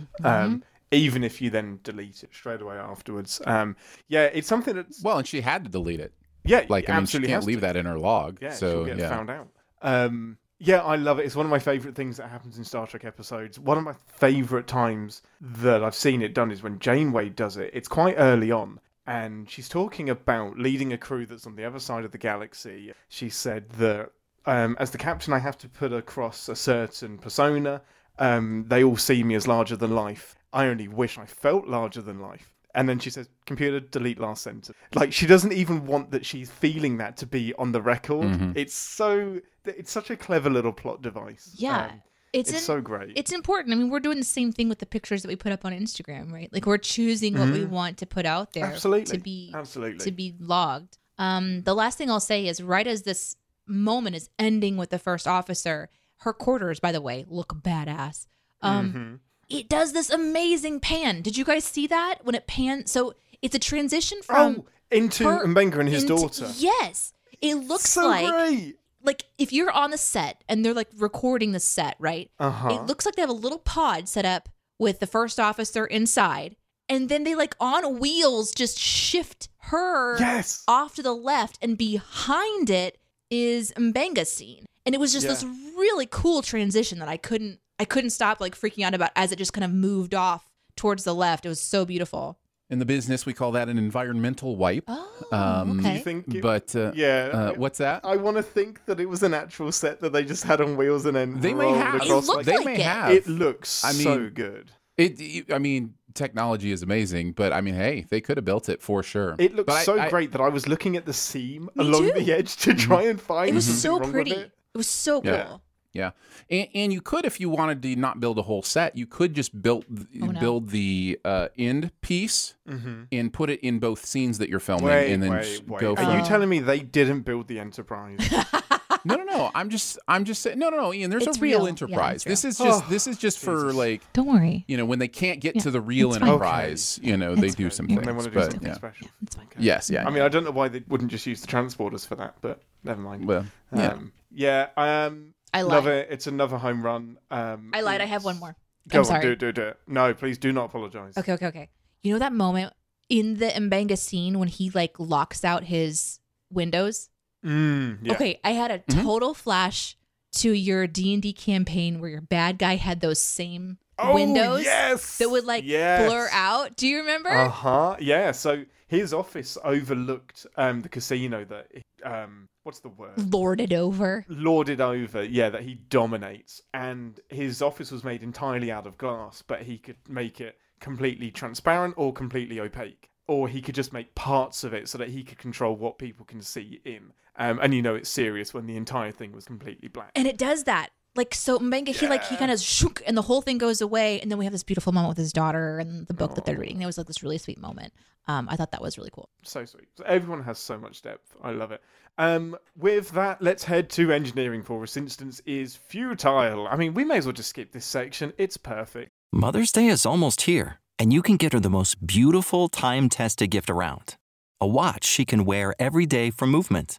even if you then delete it straight away afterwards. Yeah, it's something that's... Well, and she had to delete it. Yeah, like, I mean, she can't leave that in her log. Yeah, so, she'll get found out. Yeah, I love it. It's one of my favourite things that happens in Star Trek episodes. One of my favourite times that I've seen it done is when Janeway does it. It's quite early on. And she's talking about leading a crew that's on the other side of the galaxy. She said that... as the captain, I have to put across a certain persona. They all see me as larger than life. I only wish I felt larger than life. And then she says, computer, delete last sentence. Like, she doesn't even want that she's feeling that to be on the record. Mm-hmm. It's such a clever little plot device. Yeah. It's so great. It's important. I mean, we're doing the same thing with the pictures that we put up on Instagram, right? Like, we're choosing what we want to put out there. Absolutely. To be logged. The last thing I'll say is, right as this moment is ending with the first officer, her quarters, by the way, look badass. It does this amazing pan. Did you guys see that when it pans? So it's a transition from into M'Benga and his daughter. Yes, it looks so like if you're on the set and they're like recording the set, right? It looks like they have a little pod set up with the first officer inside, and then they like on wheels just shift her off to the left, and behind it is M'Benga's scene. And it was just this really cool transition that I couldn't stop like freaking out about as it just kind of moved off towards the left. It was so beautiful. In the business, we call that an environmental wipe. Okay. What's that? I want to think that it was an actual set that they just had on wheels and then they may have. It looked like it. It looks so good. Technology is amazing, but I mean, hey, they could have built it for sure. It looked great that I was looking at the seam along the edge to try and find. It was so pretty. It was so cool. Yeah. And you could, if you wanted to not build a whole set, you could just build the end piece and put it in both scenes that you're filming go from... Are you telling me they didn't build the Enterprise? No. I'm just saying. No, Ian. There's a real Enterprise. Yeah, this is just for like. Don't worry. You know, when they can't get to the real Enterprise, they do some things. They want to do something special. Yeah, it's fine. Okay. Yes. Yeah. I mean, I don't know why they wouldn't just use the transporters for that, but never mind. Well, I love it. It's another home run. I lied. I have one more. Go on. Do it. No, please do not apologize. Okay. You know that moment in the M'Benga scene when he like locks out his windows. Okay, I had a total flash to your D&D campaign where your bad guy had those same windows that would like blur out. Do you remember? Yeah, so his office overlooked the casino that what's the word? Lorded over, yeah, that he dominates. And his office was made entirely out of glass, but he could make it completely transparent or completely opaque. Or he could just make parts of it so that he could control what people can see in. And it's serious when the entire thing was completely black. And it does that. Like, so M'Benga, he kind of shook and the whole thing goes away. And then we have this beautiful moment with his daughter and the book that they're reading. It was like this really sweet moment. I thought that was really cool. So sweet. Everyone has so much depth. I love it. With that, let's head to engineering for us. Instance is futile. I mean, we may as well just skip this section. It's perfect. Mother's Day is almost here. And you can get her the most beautiful time-tested gift around. A watch she can wear every day from Movement.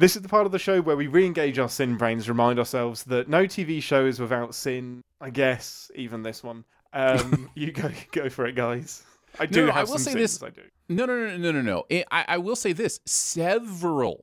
This is the part of the show where we re-engage our sin brains, remind ourselves that no TV show is without sin. I guess, even this one. You go for it, guys. I do have some sins, I do. No. I will say this. Several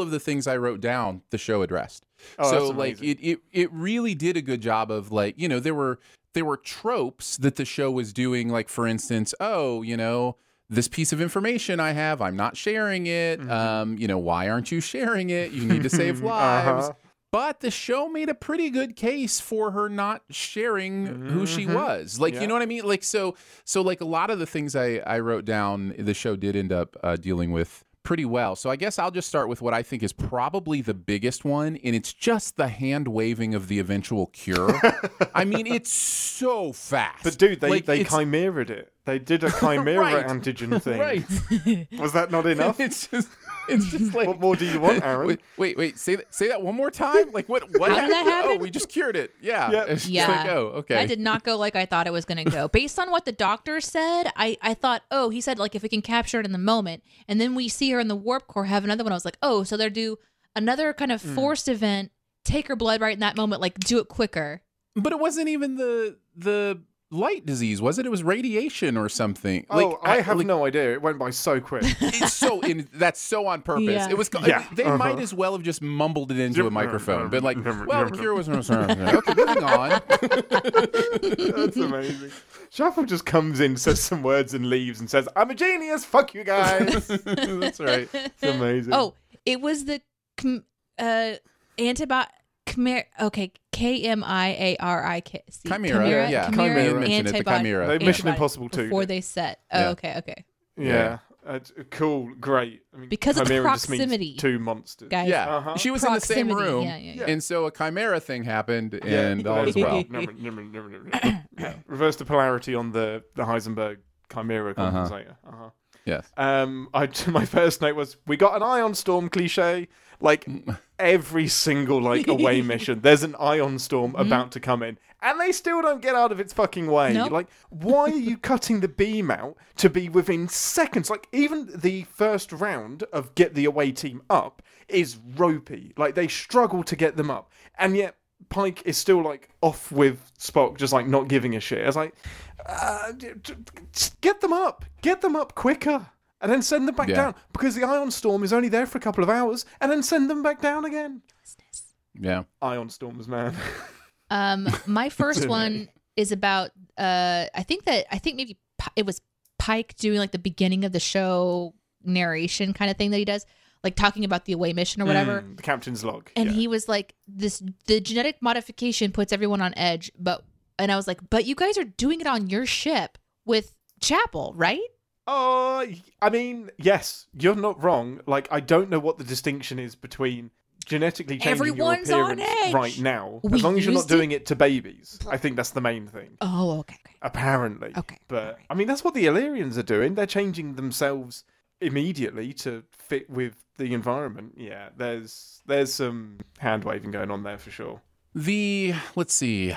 of the things I wrote down, the show addressed. Oh, so like it really did a good job of, like, you know, there were tropes that the show was doing, like, for instance, oh, you know, this piece of information I have, I'm not sharing it. Mm-hmm. You know, why aren't you sharing it? You need to save lives. Uh-huh. But the show made a pretty good case for her not sharing mm-hmm. who she was. Like, yeah. You know what I mean? Like, so like a lot of the things I wrote down, the show did end up dealing with pretty well. So I guess I'll just start with what I think is probably the biggest one, and it's just the hand waving of the eventual cure. I mean, it's so fast. But dude, they chimera'd it. They did a chimera right. antigen thing. Right. Was that not enough? It's just like, what more do you want, Aaron? Wait, say that one more time? Like what happened? Did that happen? Oh, we just cured it. Yeah. Yep. It's yeah. Like, oh, okay. That did not go like I thought it was gonna go. Based on what the doctor said, I thought, oh, he said, like, if we can capture it in the moment, and then we see her in the warp core have another one. I was like, oh, so they'll do another kind of forced event, take her blood right in that moment, like do it quicker. But it wasn't even the light disease, was it? It was radiation or something. Oh, like, I have no idea. It went by so quick. And that's so on purpose. Yeah. It was. Yeah. They might as well have just mumbled it into a microphone. But like, well, the cure was okay. Moving on. That's amazing. Chapel just comes in, says some words, and leaves, and says, "I'm a genius. Fuck you guys." That's right. It's amazing. Oh, it was the antibiotic. Okay, K-M-I-A-R-I-K-C. Chimera, yeah. Chimera antibody. Mission Impossible 2. Before they set. Oh, yeah. Okay. Yeah. Cool, great. I mean, because of the proximity. Two monsters. Guys. Yeah, uh-huh. She was proximity. In the same room, yeah. And so a chimera thing happened, and all as well. No. Reverse the polarity on the Heisenberg chimera compensator. Uh-huh. Yes. My first note was, we got an ion storm cliche. Like every single away mission, there's an ion storm about to come in, and they still don't get out of its fucking way. Nope. Like, why are you cutting the beam out to be within seconds? Like, even the first round of get the away team up is ropey. Like, they struggle to get them up, and yet Pike is still like off with Spock, just like not giving a shit. I was like, get them up quicker. And then send them back down, because the ion storm is only there for a couple of hours, and then send them back down again. Yeah. Ion storms, man. My first one is about, I think maybe it was Pike doing like the beginning of the show narration kind of thing that he does, like talking about the away mission or whatever. The captain's log. And he was like, the genetic modification puts everyone on edge, and I was like, but you guys are doing it on your ship with Chapel, right? Oh, I mean, yes, you're not wrong. Like, I don't know what the distinction is between genetically changing your appearance right now, as long as you're not doing it to babies. I think that's the main thing. Oh, okay. Apparently. Okay. But, right. I mean, that's what the Illyrians are doing. They're changing themselves immediately to fit with the environment. Yeah, there's some hand-waving going on there for sure. Let's see,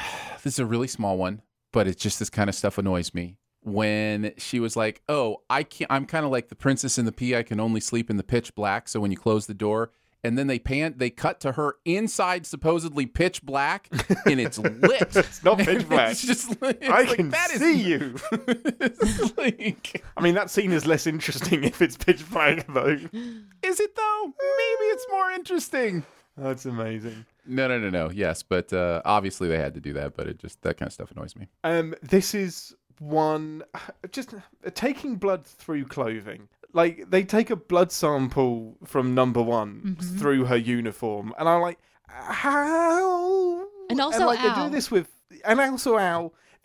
this is a really small one, but it's just this kind of stuff annoys me. When she was like, oh, I'm kind of like the princess in the pea. I can only sleep in the pitch black. So when you close the door, and then they cut to her inside supposedly pitch black, and it's lit. It's not pitch black. It's just like, I can see you. It's like, I mean, that scene is less interesting if it's pitch black, though. Is it, though? Maybe it's more interesting. That's amazing. No. Yes, but obviously they had to do that, but it just, that kind of stuff annoys me. This is... one, just taking blood through clothing. Like, they take a blood sample from number one through her uniform, and I'm like, how? And also, they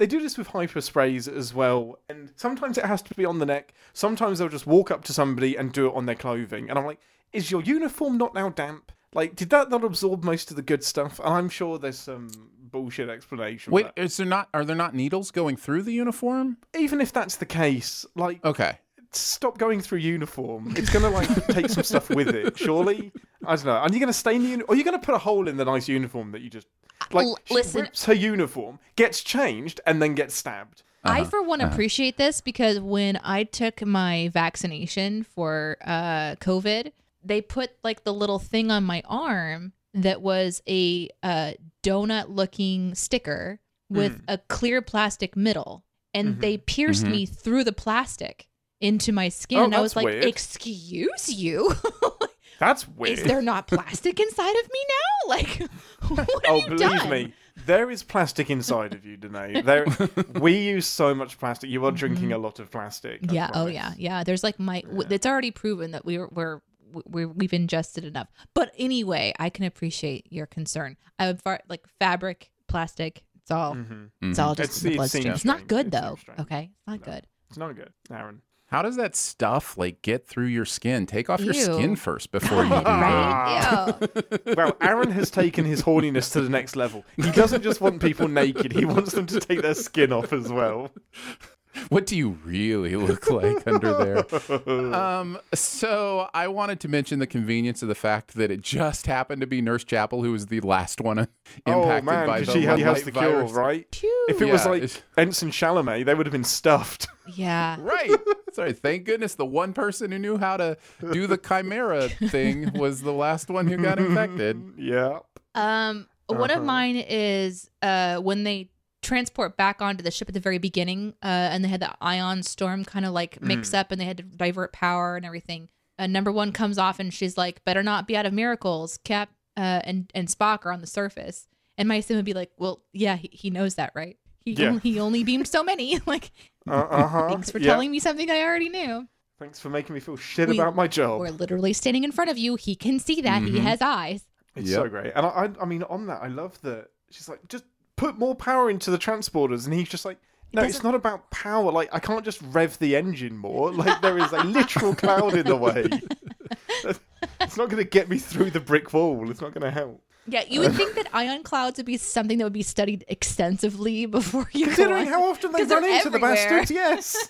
do this with hyper sprays as well, and sometimes it has to be on the neck. Sometimes they'll just walk up to somebody and do it on their clothing, and I'm like, is your uniform not now damp? Like, did that not absorb most of the good stuff? And I'm sure there's some bullshit explanation. Wait, are there not needles going through the uniform? Even if that's the case, like... Okay. Stop going through uniform. It's going to, like, take some stuff with it, surely? I don't know. Are you going to stain the uniform? Or are you going to put a hole in the nice uniform that you just... Like, she rips her uniform, gets changed, and then gets stabbed. Uh-huh. I, for one, appreciate this, because when I took my vaccination for COVID... they put like the little thing on my arm that was a donut looking sticker with a clear plastic middle, and they pierced me through the plastic into my skin, and I was like, weird. Excuse you? That's weird. Is there not plastic inside of me now? Like, what have you done? Oh, believe me. There is plastic inside of you, Deneé. We use so much plastic. You are drinking a lot of plastic. Yeah. Oh, yeah. Yeah. There's like it's already proven that we've ingested enough. But anyway, I can appreciate your concern. I would like fabric, plastic. It's all. Mm-hmm. It's all just in the bloodstream. It's not good though. Okay. It's not good. It's not good, Aaron. How does that stuff like get through your skin? Take off your skin first before you do that. Well, Aaron has taken his horniness to the next level. He doesn't just want people naked. He wants them to take their skin off as well. What do you really look like under there? So I wanted to mention the convenience of the fact that it just happened to be Nurse Chapel who was the last one impacted by the she has the cure, right? Pew. If it was like Ensign Chalamet, they would have been stuffed. Yeah. Right. Sorry. Thank goodness the one person who knew how to do the Chimera thing was the last one who got infected. Yeah. One of mine is when they transport back onto the ship at the very beginning and they had the ion storm kind of like mix up and they had to divert power and everything. Number one comes off and she's like, better not be out of miracles. Cap and Spock are on the surface. And my sim would be like, well, yeah, he knows that, right? He only beamed so many. Like, thanks for telling me something I already knew. Thanks for making me feel shit about my job. We're literally standing in front of you. He can see that. He has eyes. It's so great. And I mean, on that, I love that she's like, just put more power into the transporters, and he's just like, no, it's not about power. Like, I can't just rev the engine more. Like, there is a literal cloud in the way. It's not going to get me through the brick wall. It's not going to help. Yeah, you would think that ion clouds would be something that would be studied extensively before you considering how often they run into the bastards. Yes.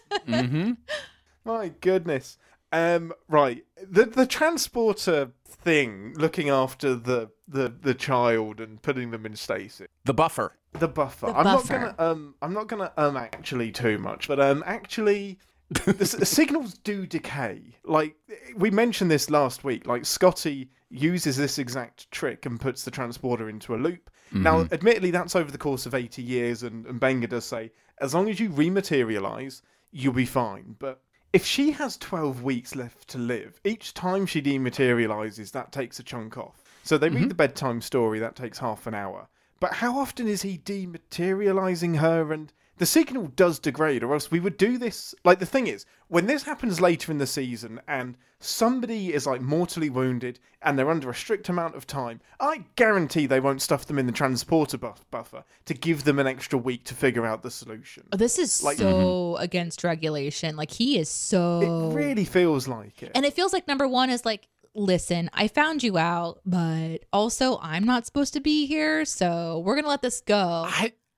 My goodness. Right. The transporter thing, looking after the child and putting them in stasis. The buffer. I'm not gonna actually too much, but actually the signals do decay. Like we mentioned this last week. Like Scotty uses this exact trick and puts the transporter into a loop. Mm-hmm. Now, admittedly, that's over the course of 80 years, and Benga does say as long as you rematerialize, you'll be fine. But if she has 12 weeks left to live, each time she dematerializes, that takes a chunk off. So they read the bedtime story, that takes half an hour. But how often is he dematerializing her? And the signal does degrade, or else we would do this. Like, the thing is, when this happens later in the season and somebody is, like, mortally wounded and they're under a strict amount of time, I guarantee they won't stuff them in the transporter buffer to give them an extra week to figure out the solution. Oh, this is like, so against regulation. Like, he is so... It really feels like it. And it feels like number one is like, listen, I found you out, but also I'm not supposed to be here, so we're going to let this go.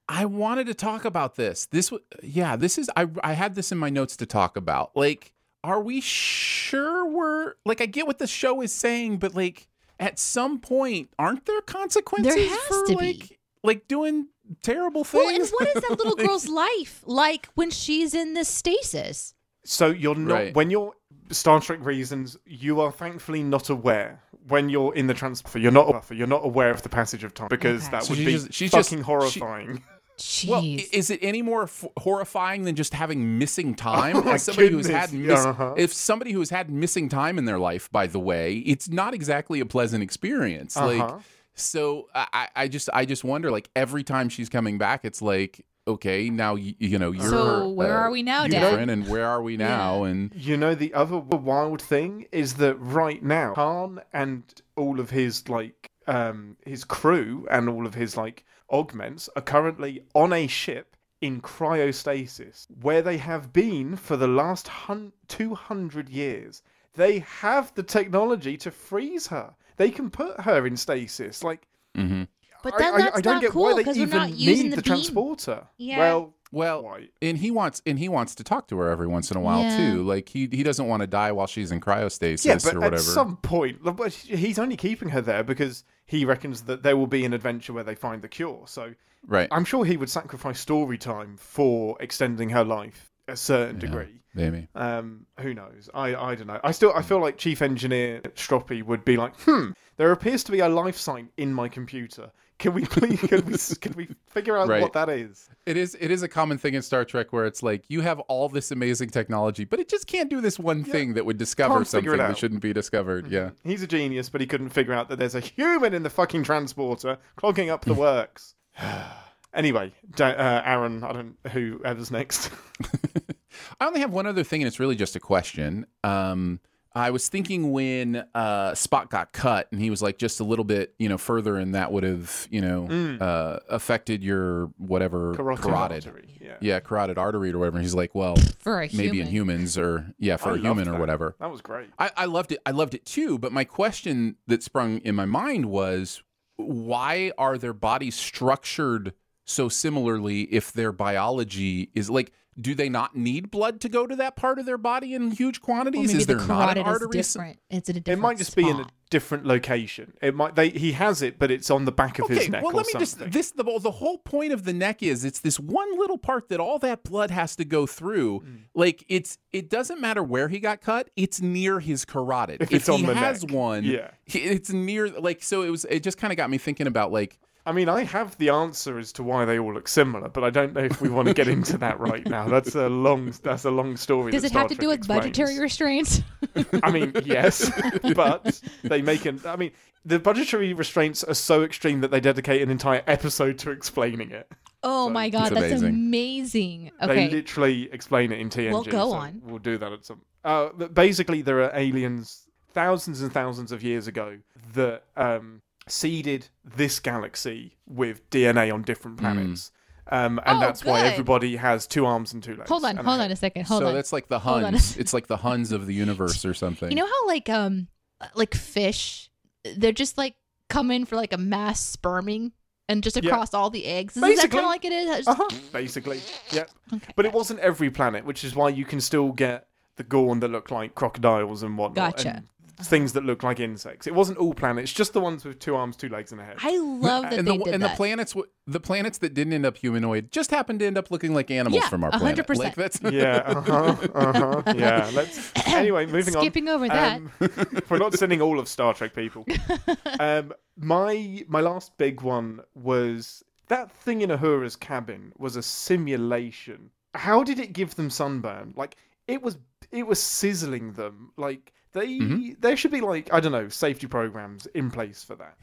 I wanted to talk about this. I had this in my notes to talk about. Like, are we sure we're, like, I get what the show is saying, but like at some point, aren't there consequences for doing terrible things? Well, and what is that little girl's life like when she's in this stasis? So you're not, when you're Star Trek reasons, you are thankfully not aware when you're in the transporter. You're not aware of the passage of time because that would be fucking horrifying. Jeez. Well, is it any more horrifying than just having missing time? If somebody who has had missing time in their life, by the way, it's not exactly a pleasant experience. Like, so I just wonder, like, every time she's coming back, it's like, okay, now you know you're. So where are we now, Dad? And where are we now? And you know, the other wild thing is that right now, Khan and all of his like his crew and all of his like augments are currently on a ship in cryostasis, where they have been for the last 200 years. They have the technology to freeze her. They can put her in stasis, like. Mm-hmm. But then that's I don't not get cool because we're not using the transporter. Yeah. Well, and he wants to talk to her every once in a while too. Like he doesn't want to die while she's in cryostasis or whatever. At some point, he's only keeping her there because he reckons that there will be an adventure where they find the cure. So I'm sure he would sacrifice story time for extending her life a certain degree. Maybe. Who knows? I don't know. I feel like Chief Engineer Stroppy would be like, there appears to be a life sign in my computer. Can we figure out what that is? It is a common thing in Star Trek where it's like you have all this amazing technology, but it just can't do this one thing that would discover something that shouldn't be discovered. Mm-hmm. Yeah. He's a genius, but he couldn't figure out that there's a human in the fucking transporter clogging up the works. Anyway, Aaron, I don't know whoever's next. I only have one other thing, and it's really just a question. I was thinking when Spock got cut, and he was like just a little bit, further, and that would have, affected your whatever carotid artery. Yeah, carotid artery or whatever. And he's like, well, maybe in humans or for a human or whatever. That was great. I loved it. I loved it too. But my question that sprung in my mind was, why are their bodies structured so similarly if their biology is like? Do they not need blood to go to that part of their body in huge quantities? Well, is there not an artery? It's in a different spot. It might just be in a different location. It might he has it, but it's on the back of his neck. Well, the whole point of the neck is it's this one little part that all that blood has to go through. Mm. Like it doesn't matter where he got cut. It's near his carotid. It's near. Like so, it just kind of got me thinking about like. I mean, I have the answer as to why they all look similar, but I don't know if we want to get into that right now. That's a long story. Does it have to do with budgetary restraints? I mean, yes, but they make an. I mean, the budgetary restraints are so extreme that they dedicate an entire episode to explaining it. Oh my god, that's amazing! Okay. They literally explain it in TNG. Well, go on. We'll do that at some. Basically, there are aliens thousands and thousands of years ago that. Seeded this galaxy with DNA on different planets. And that's why everybody has two arms and two legs. Hold on a second. So that's like the Huns. It's like the Huns of the universe or something. You know how like fish, they're just like come in for like a mass sperming and just across all the eggs. Isn't that kind of like it is? Basically, yeah. Okay. But it wasn't every planet, which is why you can still get the Gorn that look like crocodiles and whatnot. Gotcha. And things that look like insects. It wasn't all planets, just the ones with two arms, two legs, and a head. I love that they did that. The planets that didn't end up humanoid just happened to end up looking like animals from our planet. 100%. Like that's Anyway, moving on. Skipping over that. We're not sending all of Star Trek people. My last big one was that thing in Uhura's cabin was a simulation. How did it give them sunburn? Like it was sizzling them like. There should be like, I don't know, safety programs in place for that.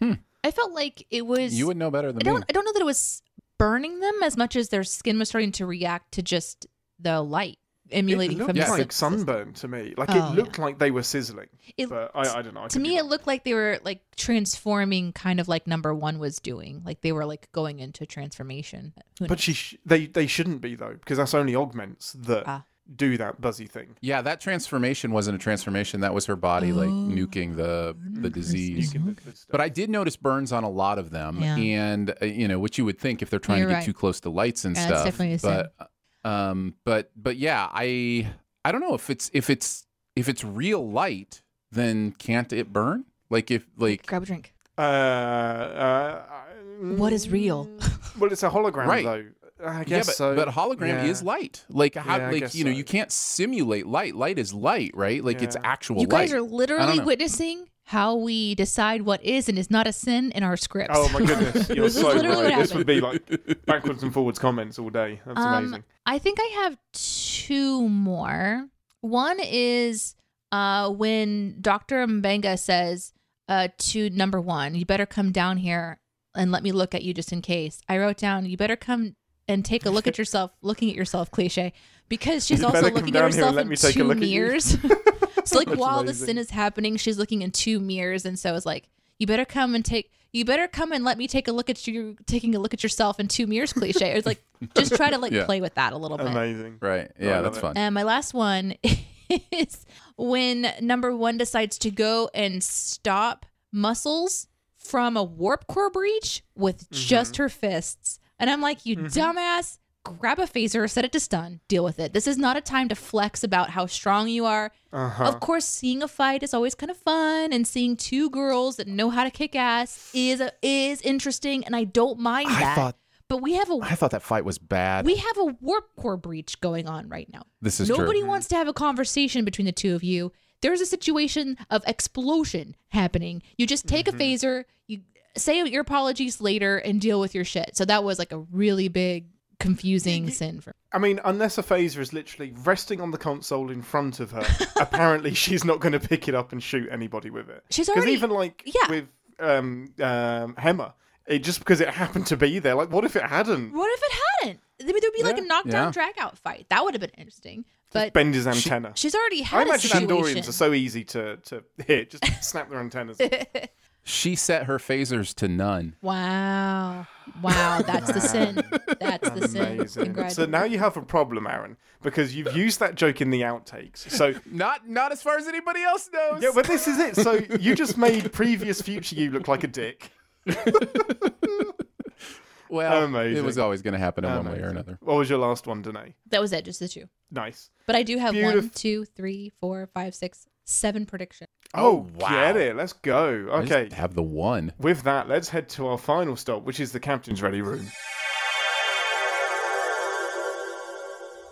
I felt like it was... You would know better than me. I don't know that it was burning them as much as their skin was starting to react to just the light emanating from the sun. It looked like sunburn to me. Like it looked like they were sizzling. But I don't know. To me, it looked like they were like transforming kind of like number one was doing. Like they were like going into transformation. But they shouldn't be though, because that's only augments that... do that buzzy thing. Yeah, that transformation wasn't a transformation. That was her body like nuking the disease. But I did notice burns on a lot of them, and which you would think if they're trying to get too close to lights and stuff. That's definitely but yeah, I don't know if it's real light, then can't it burn? Like grab a drink. What is real? Well, it's a hologram though. I guess but hologram is light. Like how? Like you can't simulate light. Light is light, right? Like it's actual light. You guys are literally witnessing how we decide what is and is not a sin in our scripts. Oh my goodness, you're so right. This would be like backwards and forwards comments all day. That's amazing. I think I have two more. One is when Dr. M'Benga says to number one, "You better come down here and let me look at you just in case." I wrote down, "You better come." And take a look at yourself, looking at yourself, cliche, because she's also looking at herself in two mirrors. So like while the sin is happening, she's looking in two mirrors, and so it's like you better come and let me take a look at you taking a look at yourself in two mirrors, cliche. It's like just try to like play with that a little bit. Amazing, right? Yeah, that's fun. And my last one is when number one decides to go and stop Muscles from a warp core breach with just her fists. And I'm like, you dumbass, grab a phaser, set it to stun, deal with it. This is not a time to flex about how strong you are. Of course, seeing a fight is always kind of fun. And seeing two girls that know how to kick ass is interesting. And I don't mind that. But we have a... I thought that fight was bad. We have a warp core breach going on right now. This is true. Nobody wants to have a conversation between the two of you. There's a situation of explosion happening. You just take a phaser, you say your apologies later, and deal with your shit. So that was like a really big... confusing sin for... I mean, unless a phaser is literally resting on the console in front of her, apparently she's not going to pick it up and shoot anybody with it. She's already... Because even like with Hemmer, it just because it happened to be there, like what if it hadn't? What if it hadn't? I mean, there'd be like a knockdown drag out fight. That would have been interesting. But bend his antenna. She's already had a situation. I imagine Andorians are so easy to hit. Just snap their antennas. She set her phasers to none. Wow, that's the sin. That's the sin. Congrats. So now you have a problem, Aaron, because you've used that joke in the outtakes. So not as far as anybody else knows. Yeah, but this is it. So you just made previous future you look like a dick. Well, amazing. It was always going to happen in one way or another. What was your last one, Deneé? That was it, just the two. Nice. But I do have 1, 2, 3, 4, 5, 6, 7 predictions. Oh, wow. Get it. Let's go. Okay. Let's have the one. With that, let's head to our final stop, which is the Captain's Ready Room.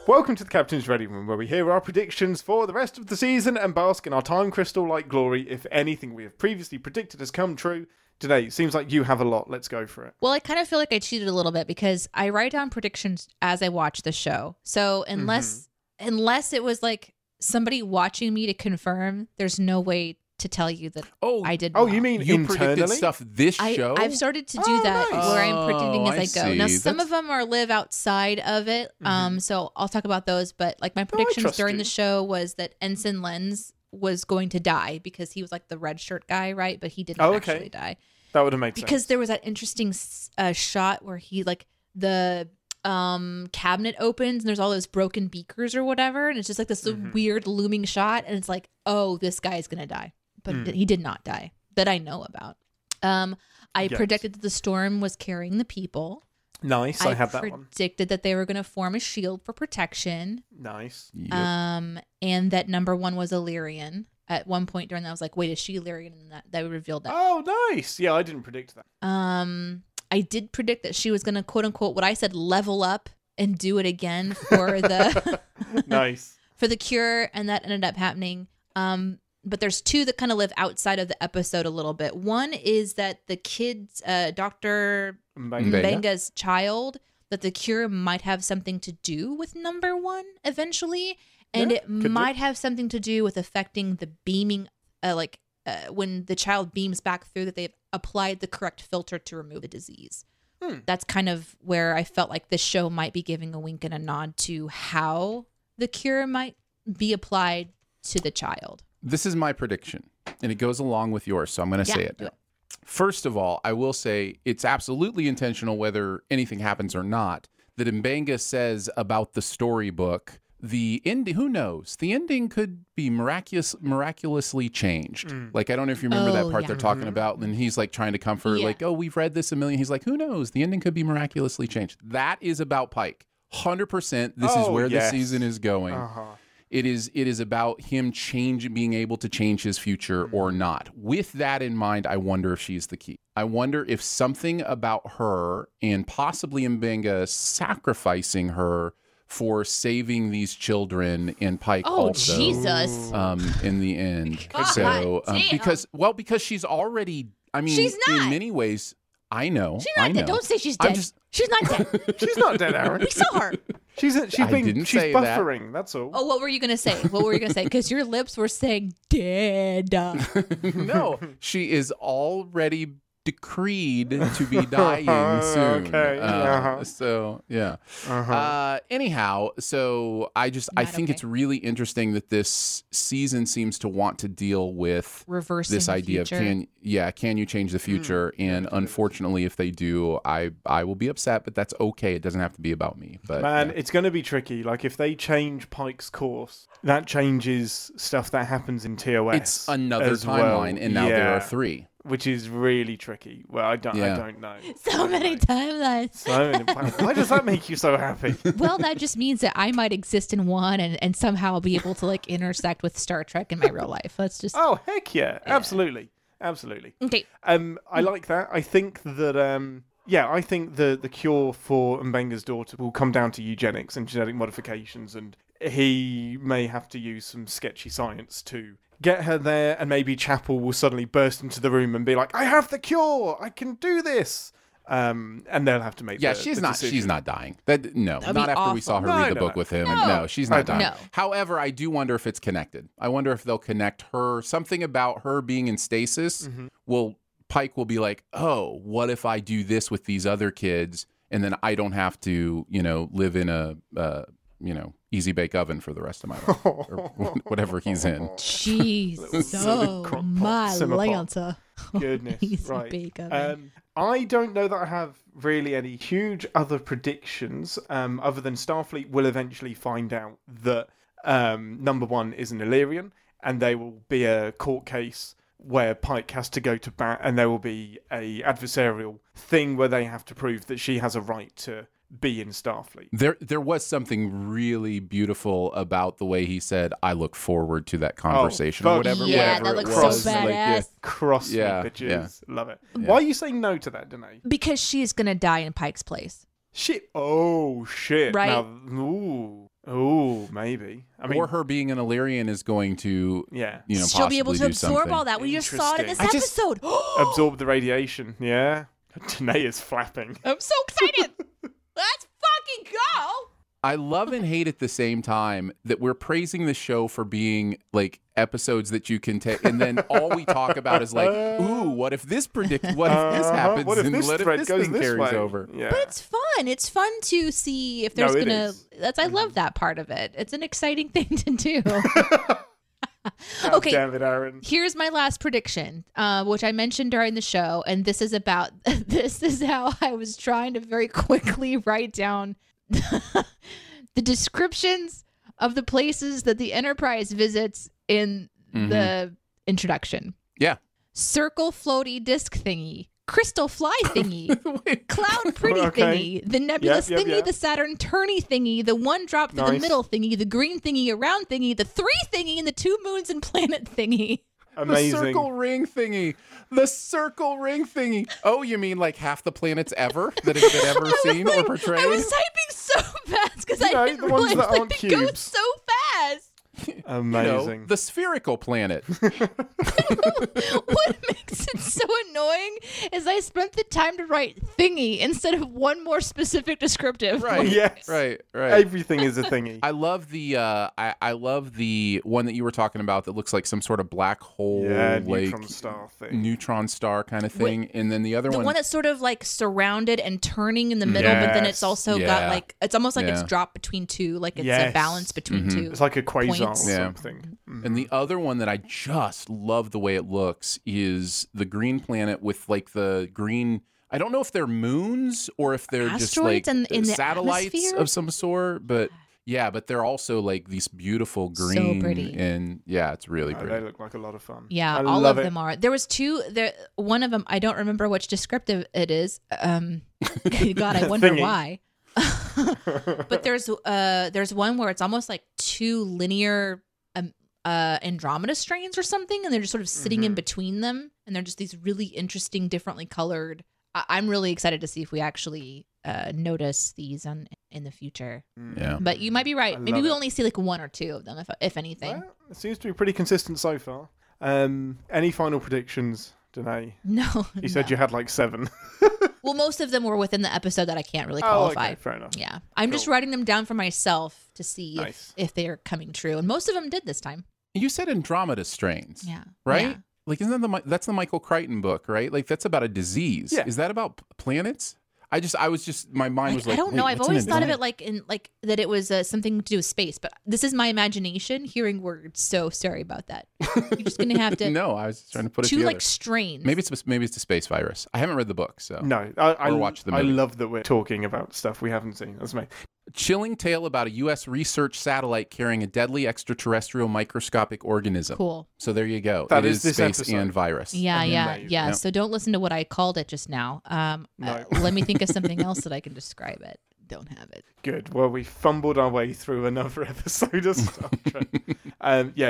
Welcome to the Captain's Ready Room, where we hear our predictions for the rest of the season and bask in our time crystal-like glory if anything we have previously predicted has come true. Deneé, it seems like you have a lot. Let's go for it. Well, I kind of feel like I cheated a little bit because I write down predictions as I watch the show. So unless it was like... somebody watching me to confirm, there's no way to tell you that I did. Oh, well. You mean you predicted stuff this show? I've started to do that where I'm predicting as I go. Now, some of them are live outside of it, so I'll talk about those. But like my predictions during the show was that Ensign Lenz was going to die because he was like the red shirt guy, right? But he didn't actually die. That would have made sense. Because there was that interesting shot where he like the... cabinet opens and there's all those broken beakers or whatever, and it's just like this weird looming shot, and it's like, oh, this guy's gonna die, but he did not die that I know about. I predicted that the storm was carrying the people. Nice. I have that one. Predicted that they were gonna form a shield for protection. Nice. Yep. And that number one was Illyrian. At one point during that I was like, wait, is she Illyrian? And that revealed that. Oh, nice. Yeah, I didn't predict that. I did predict that she was going to, quote unquote, what I said, level up and do it again for the for the cure, and that ended up happening. But there's two that kind of live outside of the episode a little bit. One is that the kid's, Dr. M'Benga's child, that the cure might have something to do with number one eventually, and it might have something to do with affecting the beaming, when the child beams back through, that they've applied the correct filter to remove the disease. That's kind of where I felt like this show might be giving a wink and a nod to how the cure might be applied to the child. This is my prediction, and it goes along with yours, so I'm going to say it. First of all, I will say it's absolutely intentional, whether anything happens or not, that M'Benga says about the storybook, the ending, who knows? The ending could be miraculously changed. Like, I don't know if you remember that part they're talking about. And he's like trying to comfort, like, oh, we've read this a million. He's like, who knows? The ending could be miraculously changed. That is about Pike. 100%. This is where the season is going. It is about him being able to change his future or not. With that in mind, I wonder if she's the key. I wonder if something about her and possibly M'Benga sacrificing her for saving these children in Pike also. Oh, Jesus. In the end. So, because she's already, I mean, she's not. In many ways, I know. She's not dead. Don't say she's dead. She's not dead. She's not dead, Aaron. We saw her. She's buffering, that's all. Oh, what were you going to say? Because your lips were saying dead. No, she is already decreed to be dying soon. Okay. So yeah. Anyhow, so I think it's really interesting that this season seems to want to deal with reversing this idea of can you change the future? And unfortunately, if they do, I will be upset, but that's okay. It doesn't have to be about me. But it's going to be tricky. Like if they change Pike's course, that changes stuff that happens in TOS. It's another timeline, and now there are three. Which is really tricky. Well, I don't know. So many timelines. So many. Why does that make you so happy? Well, that just means that I might exist in one and somehow be able to like intersect with Star Trek in my real life. Let's just. Oh heck yeah! Absolutely, absolutely. Okay. I like that. I think that Yeah, I think the cure for M'Benga's daughter will come down to eugenics and genetic modifications, and he may have to use some sketchy science to get her there, and maybe Chapel will suddenly burst into the room and be like, I have the cure! I can do this! And they'll have to make she's not dying. That, no, that'd not after awful. We saw her read the book with him. No, and she's not dying. No. However, I do wonder if it's connected. I wonder if they'll connect her. Something about her being in stasis Pike will be like, oh, what if I do this with these other kids? And then I don't have to, live in a, easy bake oven for the rest of my life or whatever he's in. Jeez. Oh, my Lanta. Goodness. Easy bake oven. I don't know that I have really any huge other predictions other than Starfleet will eventually find out that number one is an Illyrian, and there will be a court case where Pike has to go to bat, and there will be a adversarial thing where they have to prove that she has a right to be in Starfleet. There was something really beautiful about the way he said, I look forward to that conversation or whatever. Yeah, whatever that looks so badass. Cross me, bitches. Yeah. Love it. Yeah. Why are you saying no to that, Deneé? Because she is going to die in Pike's place. Shit. Right? Now, maybe. I mean, or her being an Illyrian is going to, she'll be able to absorb something. All that. We just saw it in this episode. Absorb the radiation. Yeah. Deneé is flapping. I'm so excited. Let's fucking go. I love and hate at the same time that we're praising the show for being like episodes that you can take, and then all we talk about is like, ooh, what if this happens, what if and this what if this thing this carries way? Over? Yeah. But it's fun. It's fun to see if there's I love that part of it. It's an exciting thing to do. Okay, damn it, Aaron. Here's my last prediction, which I mentioned during the show, and this is about this is how I was trying to very quickly write down the descriptions of the places that the Enterprise visits in the introduction. Yeah. Circle floaty disc thingy, crystal fly thingy, cloud pretty thingy, the nebulous thingy, the Saturn-turny thingy, the one drop for the middle thingy, the green thingy, around thingy, the three thingy, and the two moons and planet thingy. Amazing. The circle ring thingy. Oh, you mean like half the planets ever that have been ever seen or portrayed? I was typing so fast because I didn't realize it goes so fast. Amazing. The spherical planet. What makes it so annoying is I spent the time to write thingy instead of one more specific descriptive. Right. Like, right. Everything is a thingy. I love the I love the one that you were talking about that looks like some sort of black hole, neutron star thing. Neutron star kind of thing. And then the other one that's sort of like surrounded and turning in the middle, but then it's also got like it's almost like it's dropped between two, like it's a balance between two. It's like a quasar. Something. And the other one that I just love the way it looks is the green planet with like the green, I don't know if they're moons or if they're asteroids just like in satellites of some sort, but but they're also like these beautiful green. So pretty. And it's really pretty. They look like a lot of fun. Yeah, all of them are. There was two, one of them, I don't remember which descriptive it is. God, I wonder why. But there's one where it's almost like two linear Andromeda strains or something, and they're just sort of sitting in between them, and they're just these really interesting, differently colored. I'm really excited to see if we actually notice these in the future. Yeah, but you might be right. Maybe we only see like one or two of them, if anything. Well, it seems to be pretty consistent so far. Any final predictions, Deneé? No. You said you had like 7. Well, most of them were within the episode that I can't really qualify. Okay, fair enough. Yeah. I'm just writing them down for myself to see if they are coming true. And most of them did this time. You said Andromeda strains. Yeah. Right? Yeah. Like, isn't that that's the Michael Crichton book, right? Like, that's about a disease. Yeah. Is that about planets? My mind was like, I don't know. I've always thought of it like that it was something to do with space, but this is my imagination hearing words. So sorry about that. You're just going to have to. No, I was trying to put it together. Like strains. Maybe it's a space virus. I haven't read the book, so. No, I watched the movie. I love that we're talking about stuff we haven't seen. That's me. Chilling tale about a U.S. research satellite carrying a deadly extraterrestrial microscopic organism. Cool. So there you go. That is space episode. And virus. Yeah. So don't listen to what I called it just now. No. Let me think of something else that I can describe it. don't have it. Good. Well, we fumbled our way through another episode of Star Trek.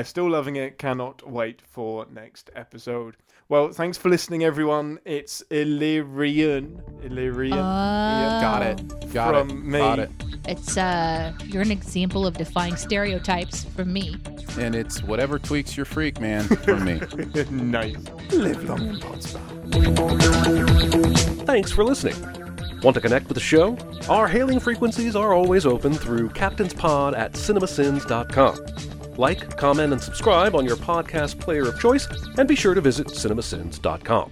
Still loving it. Cannot wait for next episode. Well, thanks for listening, everyone. It's Illyrian. Got it. Got it. It's you're an example of defying stereotypes from me. And it's whatever tweaks your freak, man, from me. Nice. Live long and prosper. Thanks for listening. Want to connect with the show? Our hailing frequencies are always open through captainspod@cinemasins.com. Like, comment, and subscribe on your podcast player of choice, and be sure to visit cinemasins.com.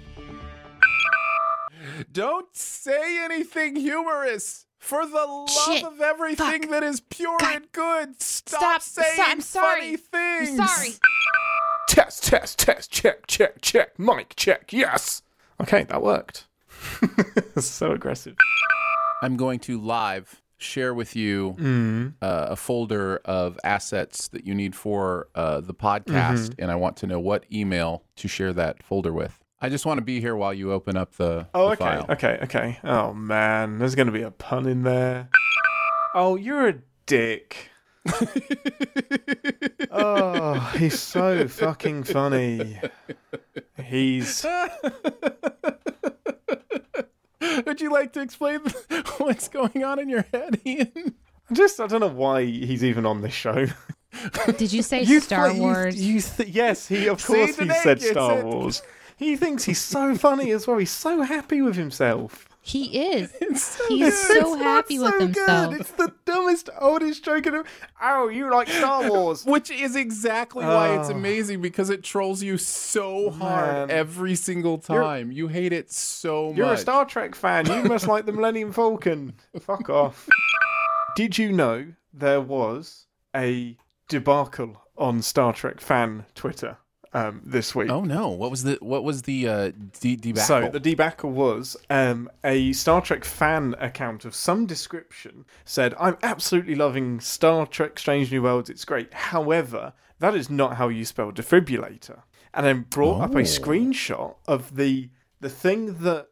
Don't say anything humorous! For the love of everything that is pure and good, stop saying funny things! I'm sorry! Test, check, mic check, yes! Okay, that worked. So aggressive. I'm going to live share with you a folder of assets that you need for the podcast, and I want to know what email to share that folder with. I just want to be here while you open up the file. Okay. Oh, man. There's going to be a pun in there. Oh, you're a dick. Oh, he's so fucking funny. Would you like to explain what's going on in your head, Ian? I don't know why he's even on this show. Did you say Star Wars? Yes, he said Star Wars. He thinks he's so funny as well. He's so happy with himself. He is. He's so happy with himself. Good. It's the dumbest, oldest joke in him. Oh, you like Star Wars. Which is exactly why it's amazing, because it trolls you so hard every single time. You hate it so much. You're a Star Trek fan. You must like the Millennium Falcon. Fuck off. Did you know there was a debacle on Star Trek fan Twitter? This week. Oh no! What was the debacle? So the debacle was a Star Trek fan account of some description said, "I'm absolutely loving Star Trek: Strange New Worlds. It's great. However, that is not how you spell defibrillator." And then brought up a screenshot of the thing that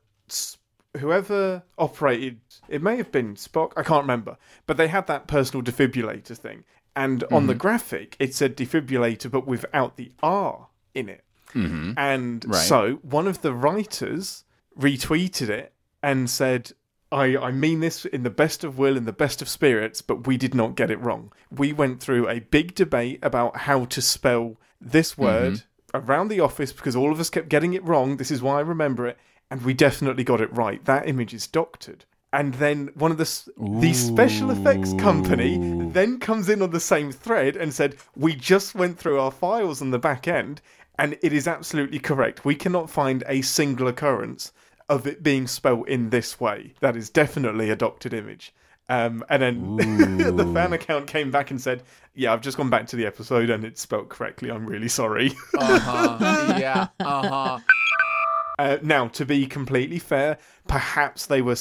whoever operated. It may have been Spock. I can't remember. But they had that personal defibrillator thing. And on the graphic, it said defibrillator, but without the R in it. Mm-hmm. And so one of the writers retweeted it and said, I mean this in the best of will and the best of spirits, but we did not get it wrong. We went through a big debate about how to spell this word around the office because all of us kept getting it wrong. This is why I remember it. And we definitely got it right. That image is doctored. And then one of the special effects company then comes in on the same thread and said, we just went through our files on the back end, and it is absolutely correct. We cannot find a single occurrence of it being spelled in this way. That is definitely a doctored image. And then the fan account came back and said, yeah, I've just gone back to the episode and it's spelled correctly. I'm really sorry. Now, to be completely fair, perhaps they were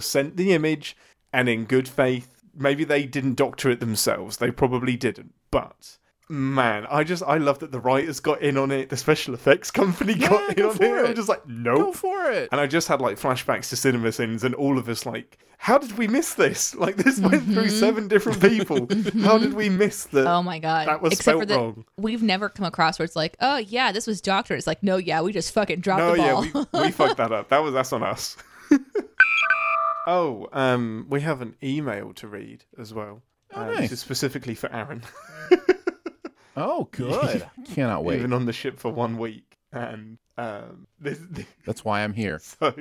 sent the image, and in good faith, maybe they didn't doctor it themselves. They probably didn't. But man, I love that the writers got in on it. The special effects company got in on it. I'm just like, nope. Go for it. And I just had like flashbacks to CinemaSins, and all of us like, how did we miss this? Like this went through 7 different people. How did we miss that? Oh my god, that was spelled wrong. We've never come across where it's like, oh yeah, this was doctored. It's like, no, yeah, we just fucking dropped the ball. No, yeah, we fucked that up. That's on us. We have an email to read as well. Nice. This is specifically for Aaron. Oh, good. Cannot wait. Even on the ship for 1 week. And that's why I'm here. So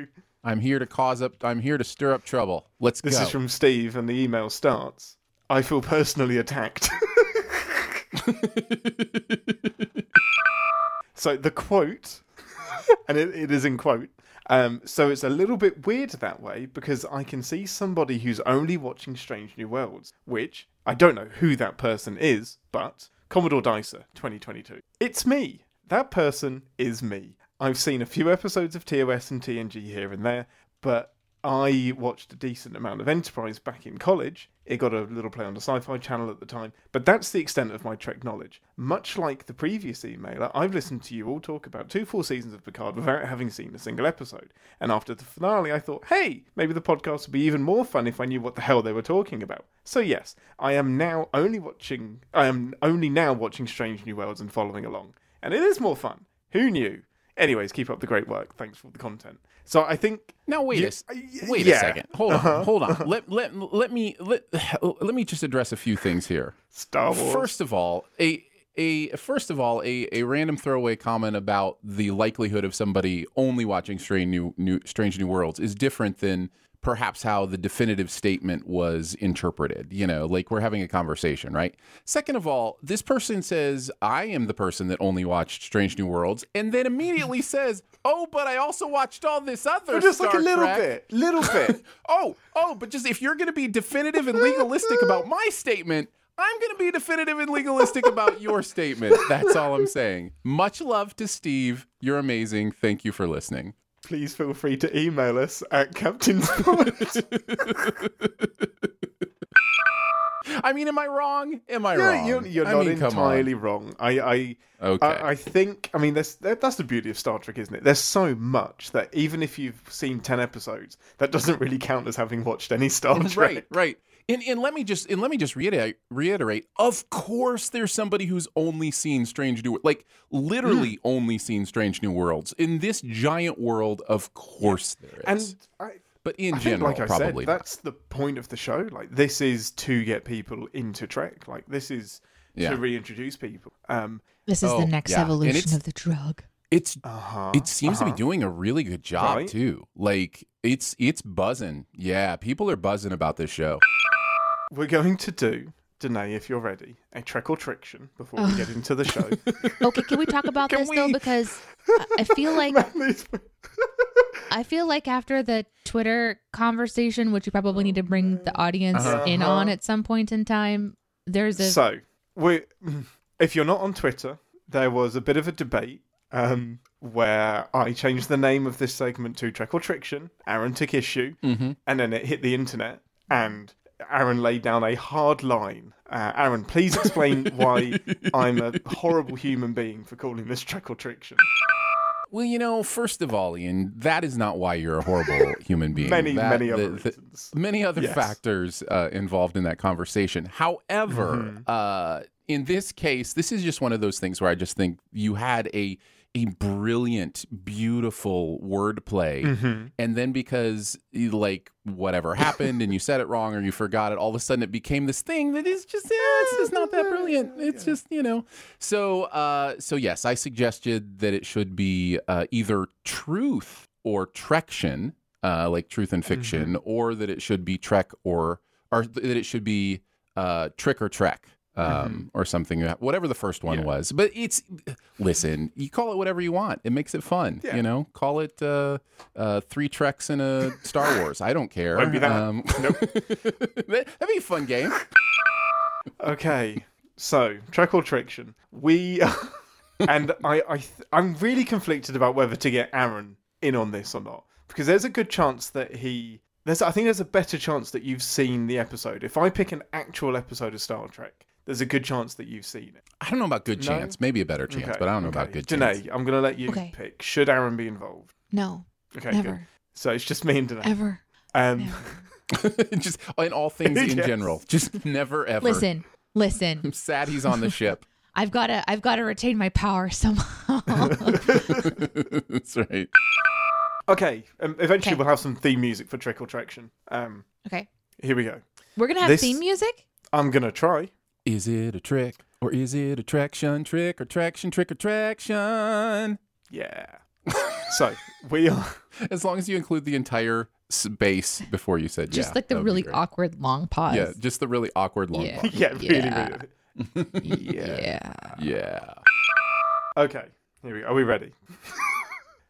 I'm here to stir up trouble. Let's go. This is from Steve, and the email starts, I feel personally attacked. So the quote, and it is in quote, so it's a little bit weird that way because I can see somebody who's only watching Strange New Worlds, which I don't know who that person is, but... Commodore Dicer, 2022. It's me. That person is me. I've seen a few episodes of TOS and TNG here and there, but I watched a decent amount of Enterprise back in college. It got a little play on the Sci-Fi Channel at the time. But that's the extent of my Trek knowledge. Much like the previous emailer, I've listened to you all talk about two full seasons of Picard without having seen a single episode. And after the finale, I thought, hey, maybe the podcast would be even more fun if I knew what the hell they were talking about. So yes, I am only now watching Strange New Worlds and following along. And it is more fun. Who knew? Anyways, keep up the great work. Thanks for the content. So I think now wait a second. Hold on. Let me just address a few things here. Star Wars. First of all, a random throwaway comment about the likelihood of somebody only watching Strange New Worlds is different than perhaps how the definitive statement was interpreted. You know, like we're having a conversation, right? Second of all, this person says, I am the person that only watched Strange New Worlds, and then immediately says, oh, but I also watched all this other stuff. Just Star like a little Trek. Bit, little bit. oh, but just if you're going to be definitive and legalistic about my statement, I'm going to be definitive and legalistic about your statement. That's all I'm saying. Much love to Steve. You're amazing. Thank you for listening. Please feel free to email us at Captain's Point. I mean, am I wrong? Am I wrong? You're not entirely wrong. I think, that's the beauty of Star Trek, isn't it? There's so much that even if you've seen 10 episodes, that doesn't really count as having watched any Star Trek. Right. And let me just reiterate. Of course, there's somebody who's only seen Strange New Worlds, only seen Strange New Worlds in this giant world. Of course, there is. But in general, I think, like I said, that's the point of the show. Like, this is to get people into Trek. Like, this is to reintroduce people. This is the next evolution of the drug. It seems to be doing a really good job too. Like, it's buzzing. Yeah, people are buzzing about this show. We're going to do, Deneé, if you're ready, a Trek or Triction before we get into the show. Okay, can we talk about this though? Because I feel like after the Twitter conversation, which you probably need to bring the audience in on at some point in time, if you're not on Twitter, there was a bit of a debate. Where I changed the name of this segment to Trek or Triction. Aaron took issue, and then it hit the internet, and Aaron laid down a hard line. Aaron, please explain why I'm a horrible human being for calling this Trek or Triction. Well, first of all, Ian, that is not why you're a horrible human being. Many other factors involved in that conversation. However, in this case, this is just one of those things where I just think you had a brilliant, beautiful wordplay. And then because whatever happened and you said it wrong or you forgot it, all of a sudden it became this thing that is just, it's just not that brilliant. It's just, So yes, I suggested that it should be either truth or trection, like truth and fiction, or that it should be trek or that it should be trick or trek. Or something, whatever the first one was. But listen, you call it whatever you want. It makes it fun, Call it three Treks in a Star Wars. I don't care. Won't be that. Nope. That'd be a fun game. Okay, so Trek or Triction. I'm really conflicted about whether to get Aaron in on this or not, because there's a good chance that I think there's a better chance that you've seen the episode. If I pick an actual episode of Star Trek, there's a good chance that you've seen it. I don't know about good chance. Maybe a better chance, but I don't know about good chance. Deneé, I'm going to let you pick. Should Aaron be involved? No. Okay, never. Good. So it's just me and Deneé. Ever. Just in all things in general. Just never, ever. Listen. I'm sad he's on the ship. I've got to retain my power somehow. That's right. Okay, eventually we'll have some theme music for Trek or Traction. Okay. Here we go. We're going to have theme music? I'm going to try. Is it a trick or is it a traction? Trick or traction, trick or traction. Yeah. So we are... As long as you include the entire space before you said just like the really awkward long pause. Yeah, just the really awkward long pause. Yeah, really. Yeah. Okay, here we go. Are we ready?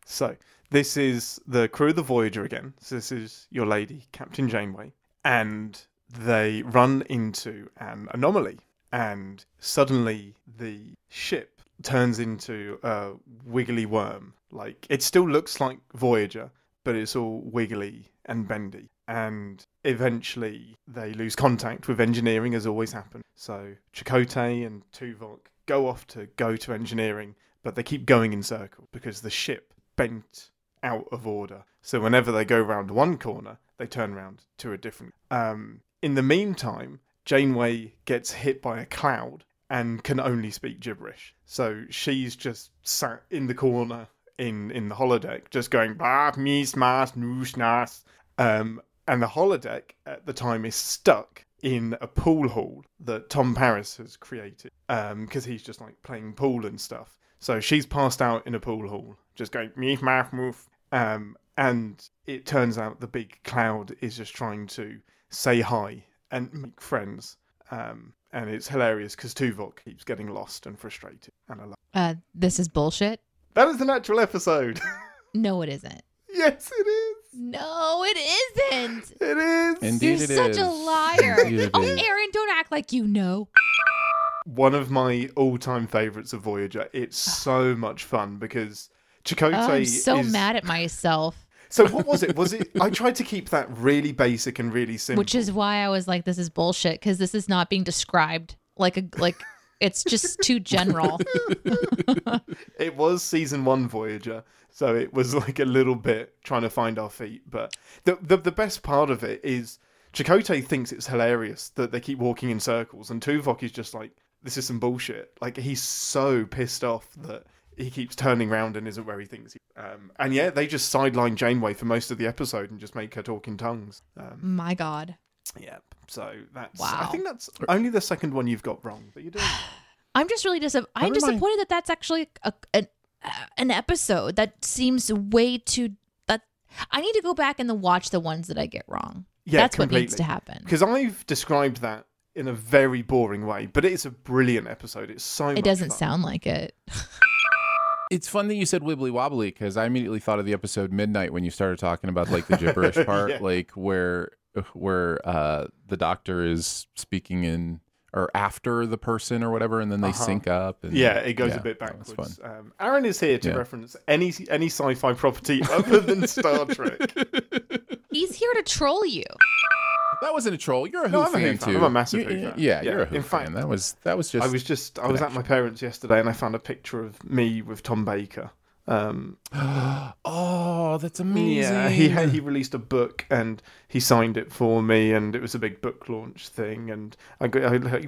So... This is the crew of the Voyager again. So this is your lady, Captain Janeway. And they run into an anomaly. And suddenly the ship turns into a wiggly worm. Like, it still looks like Voyager, but it's all wiggly and bendy. And eventually they lose contact with engineering, as always happens. So Chakotay and Tuvok go off to go to engineering, but they keep going in circles because the ship bent out of order. So whenever they go round one corner, they turn round to a different. In the meantime, Janeway gets hit by a cloud and can only speak gibberish. So she's just sat in the corner in the holodeck, just going, bah, mees, mas, noosh, nas. And the holodeck at the time is stuck in a pool hall that Tom Paris has created, because he's just like playing pool and stuff. So she's passed out in a pool hall, just going, meef, maf, moof. And it turns out the big cloud is just trying to say hi and make friends. And it's hilarious because Tuvok keeps getting lost and frustrated. And I love this is bullshit? That is an actual episode. No, it isn't. Yes, it is. No, it isn't. It is. Indeed, you're such a liar. Oh, Aaron, don't act like you know. One of my all-time favorites of Voyager. It's so much fun because Chakotay I'm so mad at myself. So what was it? I tried to keep that really basic and really simple. Which is why I was like, this is bullshit, because this is not being described like it's just too general. It was season 1 Voyager, so it was like a little bit trying to find our feet. But the best part of it is Chakotay thinks it's hilarious that they keep walking in circles, and Tuvok is just like, this is some bullshit. Like, he's so pissed off that he keeps turning round and isn't where he thinks he is. And yeah, they just sideline Janeway for most of the episode and just make her talk in tongues. My God. Yeah. So that's... Wow. I think that's only the second one you've got wrong. But you do. I'm just really disappointed that that's actually an episode that seems way too... I need to go back and watch the ones that I get wrong. Yeah, that's completely what needs to happen. Because I've described that in a very boring way, but it's a brilliant episode. It's so much fun. It doesn't sound like it. It's fun that you said wibbly wobbly, because I immediately thought of the episode Midnight when you started talking about like the gibberish part, yeah. Like where the doctor is speaking in or after the person or whatever, and then they sync up. And, yeah, it goes a bit backwards. Aaron is here to reference any sci-fi property other than Star Trek. He's here to troll you. That wasn't a troll. You're a Who fan, too. I'm a massive Who fan. Yeah, you're a Who fan. Fact, that was just... I was at my parents' yesterday and I found a picture of me with Tom Baker. Oh, that's amazing. Yeah, he released a book and he signed it for me, and it was a big book launch thing, and he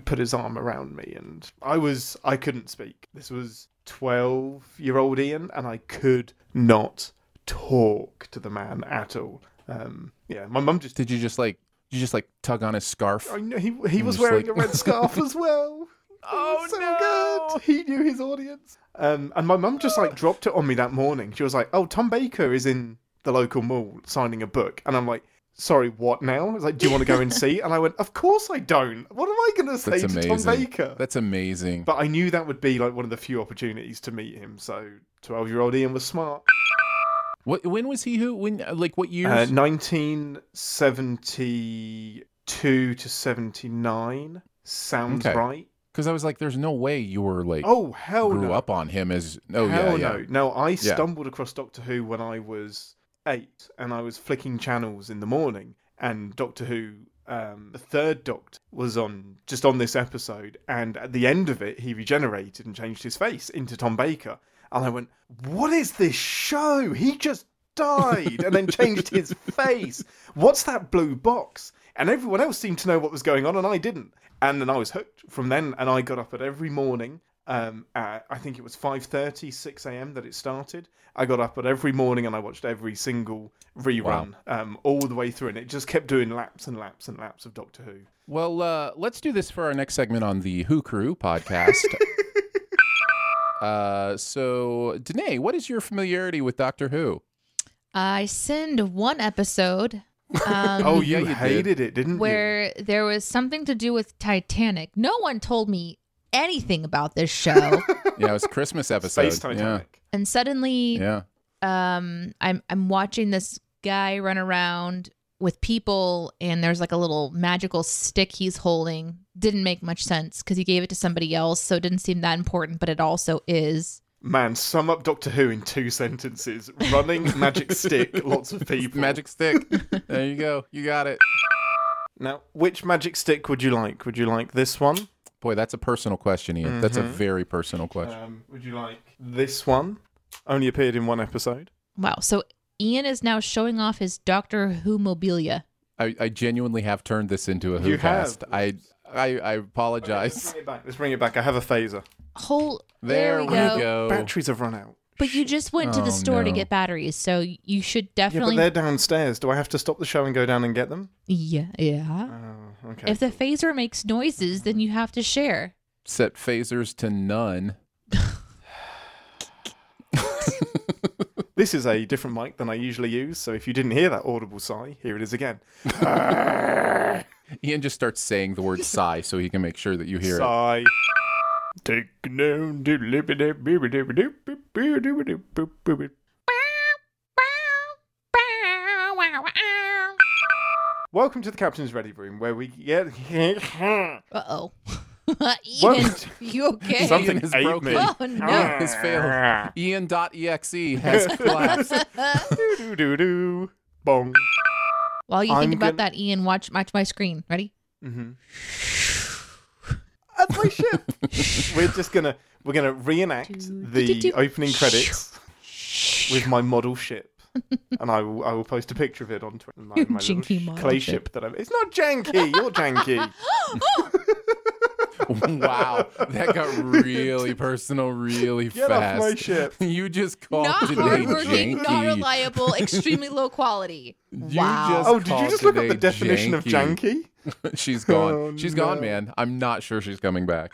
put his arm around me, and I couldn't speak. This was 12-year-old Ian, and I could not talk to the man at all. My mum just... Did you just tug on his scarf? I know, he was wearing a red scarf as well. Oh, so no. Good. He knew his audience. And my mum just dropped it on me that morning. She was like, oh, Tom Baker is in the local mall signing a book. And I'm like, sorry, what now? I was like, do you want to go and see? And I went, of course I don't. What am I going to say to Tom Baker? That's amazing. But I knew that would be like one of the few opportunities to meet him. So 12-year-old Ian was smart. When was he who? When? Like what years? 1972 to 79 sounds right. Because I was like, "There's no way you were like, oh hell, grew up on him as no." No, I stumbled across Doctor Who when I was 8, and I was flicking channels in the morning, and Doctor Who, the third Doctor, was on this episode, and at the end of it, he regenerated and changed his face into Tom Baker. And I went, what is this show? He just died and then changed his face. What's that blue box? And everyone else seemed to know what was going on, and I didn't. And then I was hooked from then, and I got up at every morning. At, I think it was 5:30, 6 a.m. that it started. I got up at every morning, and I watched every single rerun all the way through. And it just kept doing laps and laps and laps of Doctor Who. Well, let's do this for our next segment on the Who Crew podcast. So, Deneé, what is your familiarity with Doctor Who? I send one episode. You hated it, didn't you? Where there was something to do with Titanic. No one told me anything about this show. Yeah, it was a Christmas episode. Space Titanic. Yeah. And suddenly, I'm watching this guy run around with people, and there's like a little magical stick he's holding. Didn't make much sense because he gave it to somebody else, so it didn't seem that important, but it also is Man, sum up Doctor Who in 2 sentences. Running, magic stick, lots of people. Magic stick. There you go. You got it. Now, which magic stick would you like? Would you like this one? Boy, that's a personal question, Ian. Mm-hmm. That's a very personal question. Would you like this one? Only appeared in 1 episode. Wow. So Ian is now showing off his Doctor Who mobilia. I genuinely have turned this into a Who cast. I apologize. Okay, let's bring it back. I have a phaser. There we go. Batteries have run out. But you just went to the store to get batteries, so you should definitely... Yeah, but they're downstairs. Do I have to stop the show and go down and get them? Yeah. Oh, okay. If the phaser makes noises, then you have to share. Set phasers to none. This is a different mic than I usually use, so if you didn't hear that audible sigh, here it is again. Ian just starts saying the word sigh so he can make sure that you hear it. Sigh. Take down to lippity. Welcome to the Captain's Ready Room, where we get... Uh-oh. Ian, you okay? Something has broken. Oh, no. Has failed. Ian.exe has collapsed. Do-do-do-do. Bong. While you think about that, Ian, watch my screen. Ready? Mm-hmm. That's my ship. We're gonna reenact the opening credits with my model ship, and I will post a picture of it on Twitter. My janky clay ship that It's not janky. You're janky. Wow, that got really personal, really fast. Get off my ship. You just called today janky. Not hardworking, not reliable, extremely low quality. Did you just look up the definition of janky? She's gone. She's gone, man. I'm not sure she's coming back.